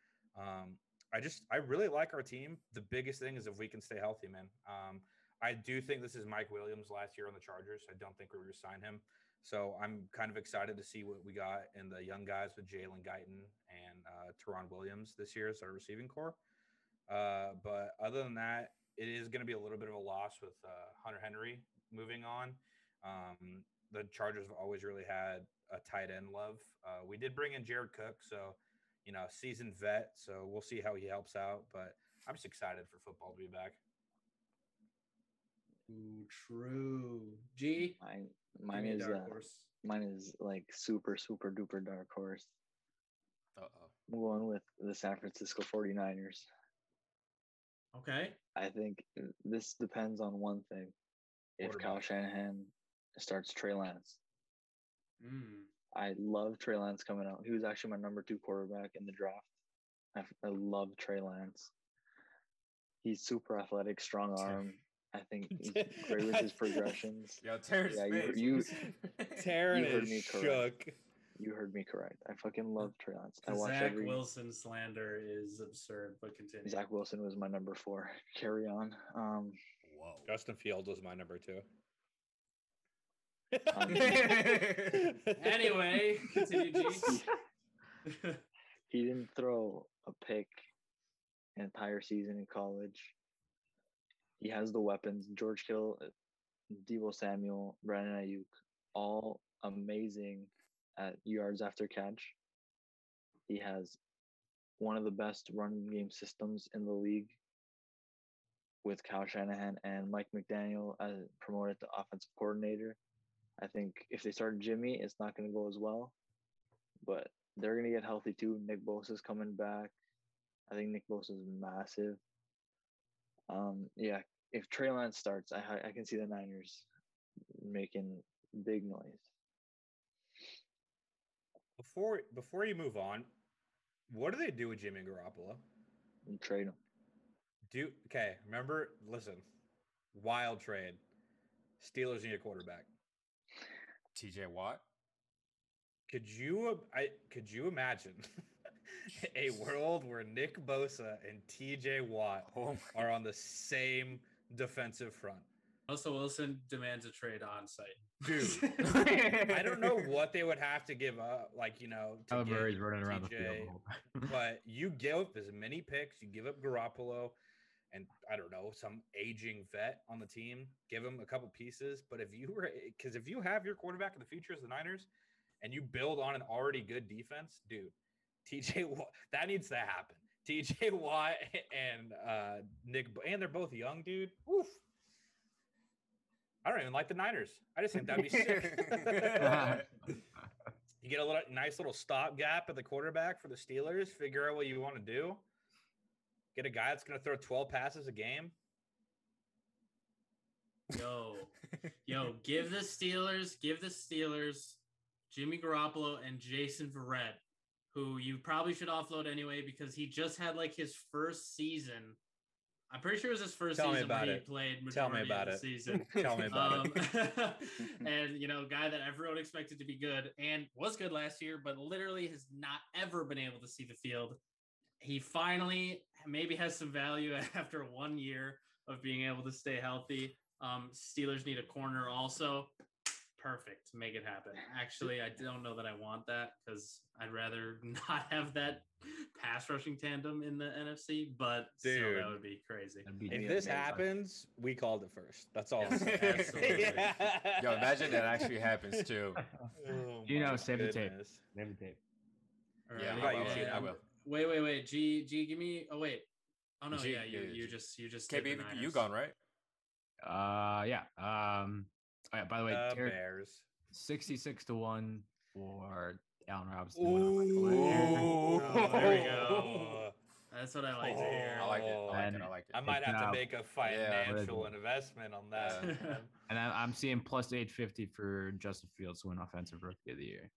Um, I just, I really like our team. The biggest thing is if we can stay healthy, man. Um, I do think this is Mike Williams' last year on the Chargers. I don't think we re-sign him. So I'm kind of excited to see what we got in the young guys with Jalen Guyton and uh, Tyrone Williams this year as our receiving core. Uh, but other than that, it is going to be a little bit of a loss with uh, Hunter Henry moving on. Um, the Chargers have always really had a tight end love. Uh, we did bring in Jared Cook, so, you know, seasoned vet. So we'll see how he helps out. But I'm just excited for football to be back. Ooh, true. G? I- Mine is uh, mine is like super, super duper dark horse. Uh-oh. I'm going with the San Francisco forty-niners. Okay. I think this depends on one thing. If Kyle Shanahan starts Trey Lance. Mm. I love Trey Lance coming out. He was actually my number two quarterback in the draft. I, I love Trey Lance. He's super athletic, strong arm. I think he's great with his progressions. Yo, Terrence, yeah, you, you, Terrence you heard me correct. Shook. You heard me correct. I fucking love Trey Lance. I watch Zach every... Wilson slander is absurd, but continue. Zach Wilson was my number four. Carry on. Um, Whoa. Justin Fields was my number two. Um, anyway, continue, G. He didn't throw a pick an entire season in college. He has the weapons. George Kittle, Deebo Samuel, Brandon Ayuk, all amazing at yards after catch. He has one of the best running game systems in the league with Kyle Shanahan and Mike McDaniel as promoted to offensive coordinator. I think if they start Jimmy, it's not going to go as well, but they're going to get healthy too. Nick Bosa's coming back. I think Nick Bosa is massive. Um, yeah, if Trey Lance starts, I I can see the Niners making big noise. Before before you move on, what do they do with Jimmy Garoppolo? And trade him. Do okay. Remember, listen, wild trade. Steelers need a quarterback. T J Watt. Could you I could you imagine a world where Nick Bosa and T J Watt oh are on the same defensive front? Russell Wilson demands a trade on site. Dude, I don't know what they would have to give up. Like, you know, Tyler Murray's running around the field. But you give up as many picks, you give up Garoppolo and I don't know, some aging vet on the team, give him a couple pieces. But if you were, because if you have your quarterback in the future as the Niners and you build on an already good defense, dude, T J Watt, that needs to happen. T J Watt and uh, Nick, and they're both young, dude. Oof. I don't even like the Niners. I just think that'd be sick. You get a little nice little stopgap at the quarterback for the Steelers. Figure out what you want to do. Get a guy that's going to throw twelve passes a game. Yo, yo, give the Steelers, give the Steelers Jimmy Garoppolo and Jason Verrett, who you probably should offload anyway because he just had like his first season. I'm pretty sure it was his first Tell season when he it. played majority of the it. season. Tell me about um, it. And, you know, guy that everyone expected to be good and was good last year, but literally has not ever been able to see the field. He finally maybe has some value after one year of being able to stay healthy. Um, Steelers need a corner also. Perfect. Make it happen. Actually, I don't know that I want that because I'd rather not have that pass rushing tandem in the N F C, but Dude, still, that would be crazy. Be if this amazing. happens, we called it first. That's all. Yes, absolutely. Yeah. Yo, imagine that actually happens too. Oh, you know, save the tape. Save the tape. Right. Yeah, I will. Wait, I will. Wait, wait, wait. G, G, give me. Oh, wait. Oh no, G, yeah, you, you just, you just. K B, you gone right? Uh, yeah. Um. All right, by the way, uh, Taren, Bears sixty-six to one for Allen Robinson. Oh, there we go. That's what I like oh, to hear. I like it. I like it. I, like it. I might it's have now, to make a financial yeah, investment on that. And I, I'm seeing plus eight fifty for Justin Fields to win Offensive Rookie of the Year.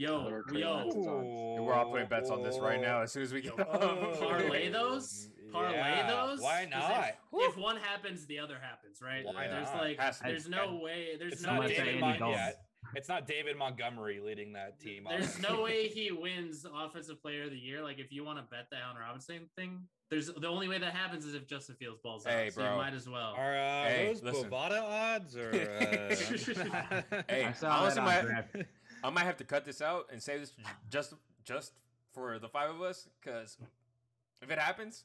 Yo, yo, Dude, we're all putting bets on this right now. As soon as we get oh, parlay those, parlay yeah. those. Why not? If, if one happens, the other happens, right? Why there's not? like, Has there's to, no I, way. There's it's no way. David Mon- yeah, it's not David Montgomery leading that team. There's obviously. no way he wins Offensive Player of the Year. Like, if you want to bet the Allen Robinson thing, there's the only way that happens is if Justin Fields balls hey, out. So bro. you might as well. Are uh, hey, those listen. Bovada odds or? Uh... hey, I saw that on I might have to cut this out and save this just just for the five of us, because if it happens,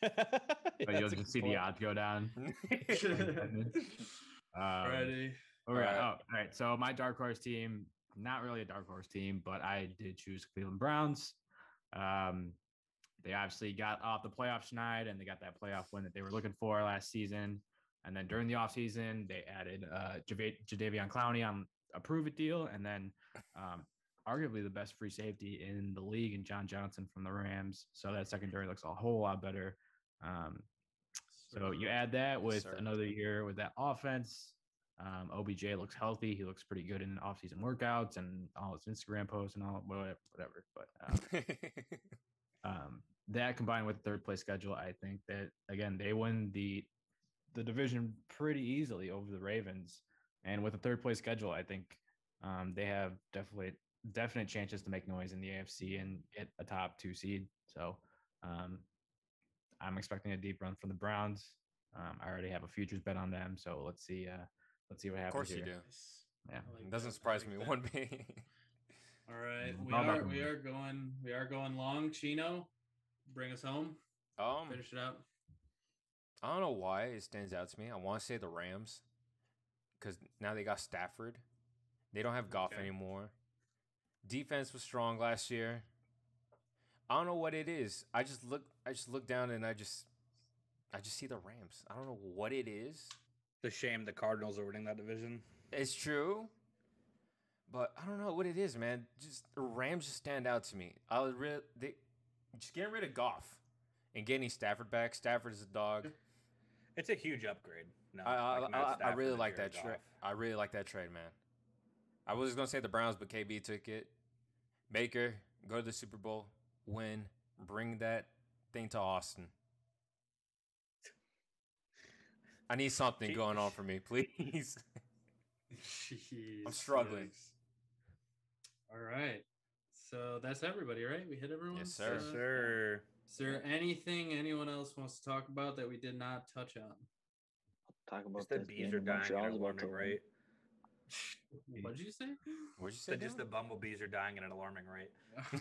but you'll just see point. the odds go down. um, Ready? All right. Oh, all right. So my dark horse team, not really a dark horse team, but I did choose Cleveland Browns. Um, they obviously got off the playoffs tonight, and they got that playoff win that they were looking for last season. And then during the offseason, they added uh, Jadeveon Clowney on a prove-it deal, and then um, arguably the best free safety in the league and John Johnson from the Rams. So that secondary looks a whole lot better. Um, so you add that with Certainly. another year with that offense. Um, O B J looks healthy. He looks pretty good in off-season workouts and all his Instagram posts and all whatever. whatever. But um, um, that combined with the third-place schedule, I think that, again, they win the the division pretty easily over the Ravens. And with a third-place schedule, I think um, they have definitely definite chances to make noise in the A F C and get a top two seed. So um, I'm expecting a deep run from the Browns. Um, I already have a futures bet on them, so let's see. Uh, let's see what happens. Of course here. you do. Yeah, like it doesn't that. surprise like me that. one bit. All right, we are we are going we are going long. Chino, bring us home. Um, finish it up. I don't know why it stands out to me. I want to say the Rams, because now they got Stafford. They don't have Goff okay. anymore. Defense was strong last year. I don't know what it is. I just look. I just look down and I just, I just see the Rams. I don't know what it is. It's a shame the Cardinals are winning that division. It's true, but I don't know what it is, man. Just the Rams just stand out to me. I was really they just getting rid of Goff and getting Stafford back. Stafford is a dog. It's a huge upgrade. No, I, like I, I, I really like that trade. I really like that trade, man. I was gonna say the Browns, but K B took it. Baker, go to the Super Bowl, win, bring that thing to Austin. I need something Jeez. going on for me, please. Jeez, I'm struggling. Yes. All right. So that's everybody, right? We hit everyone? Yes, sir. So, sure. Is there anything anyone else wants to talk about that we did not touch on? I'll talk about just the bees are dying in alarming rate. What did you say? What did you say? Just the bumblebees are dying at an alarming rate.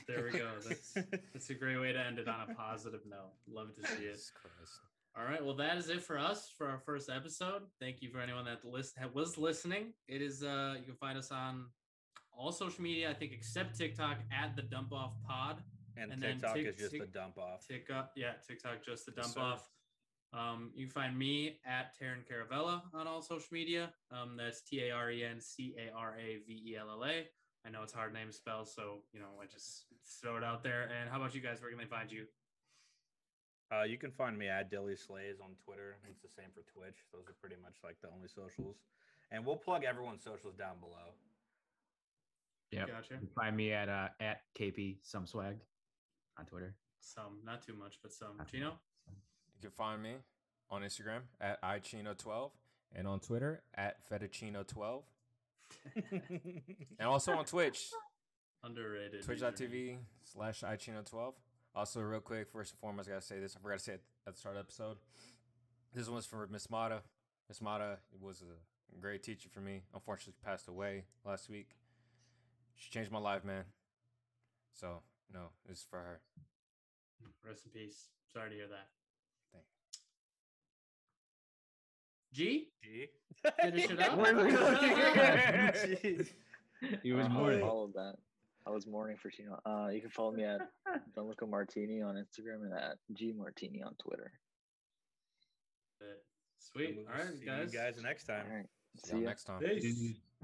There we go. That's that's a great way to end it on a positive note. Love to see it. Jesus Christ. All right. Well, that is it for us for our first episode. Thank you for anyone that list was listening. It is uh you can find us on all social media, I think, except TikTok at the Dump Off Pod. And, and TikTok then tick, is just tick, the Dump Off. Tick up, yeah, TikTok just the Dump yes, Off. Um, you can find me at Taren Caravella on all social media. Um, that's T A R E N C A R A V E L L A. I know it's a hard name to spell, so you know I just throw it out there. And how about you guys? Where can they find you? Uh, you can find me at Dilly Slays on Twitter. It's the same for Twitch. Those are pretty much like the only socials. And we'll plug everyone's socials down below. Yeah. Gotcha. You can find me at uh, at K P some swag on Twitter. Some, not too much, but some. Chino? You can find me on Instagram at i chino twelve and on Twitter at fettuccino twelve. And also on Twitch. Underrated. Twitch.tv slash i chino twelve. Also, real quick, first and foremost, I got to say this. I forgot to say it at the start of the episode. This one's for Miss Mata. Miss Mata was a great teacher for me. Unfortunately, she passed away last week. She changed my life, man. So, no, this is for her. Rest in peace. Sorry to hear that. Thanks. G? G? Finish it up? He was mourning. All of that. I was mourning for Chino. Uh, you can follow me at Gianluca Martini on Instagram and at G Martini on Twitter. Sweet. All right, guys. See you guys next time. All right. See you next time. Peace.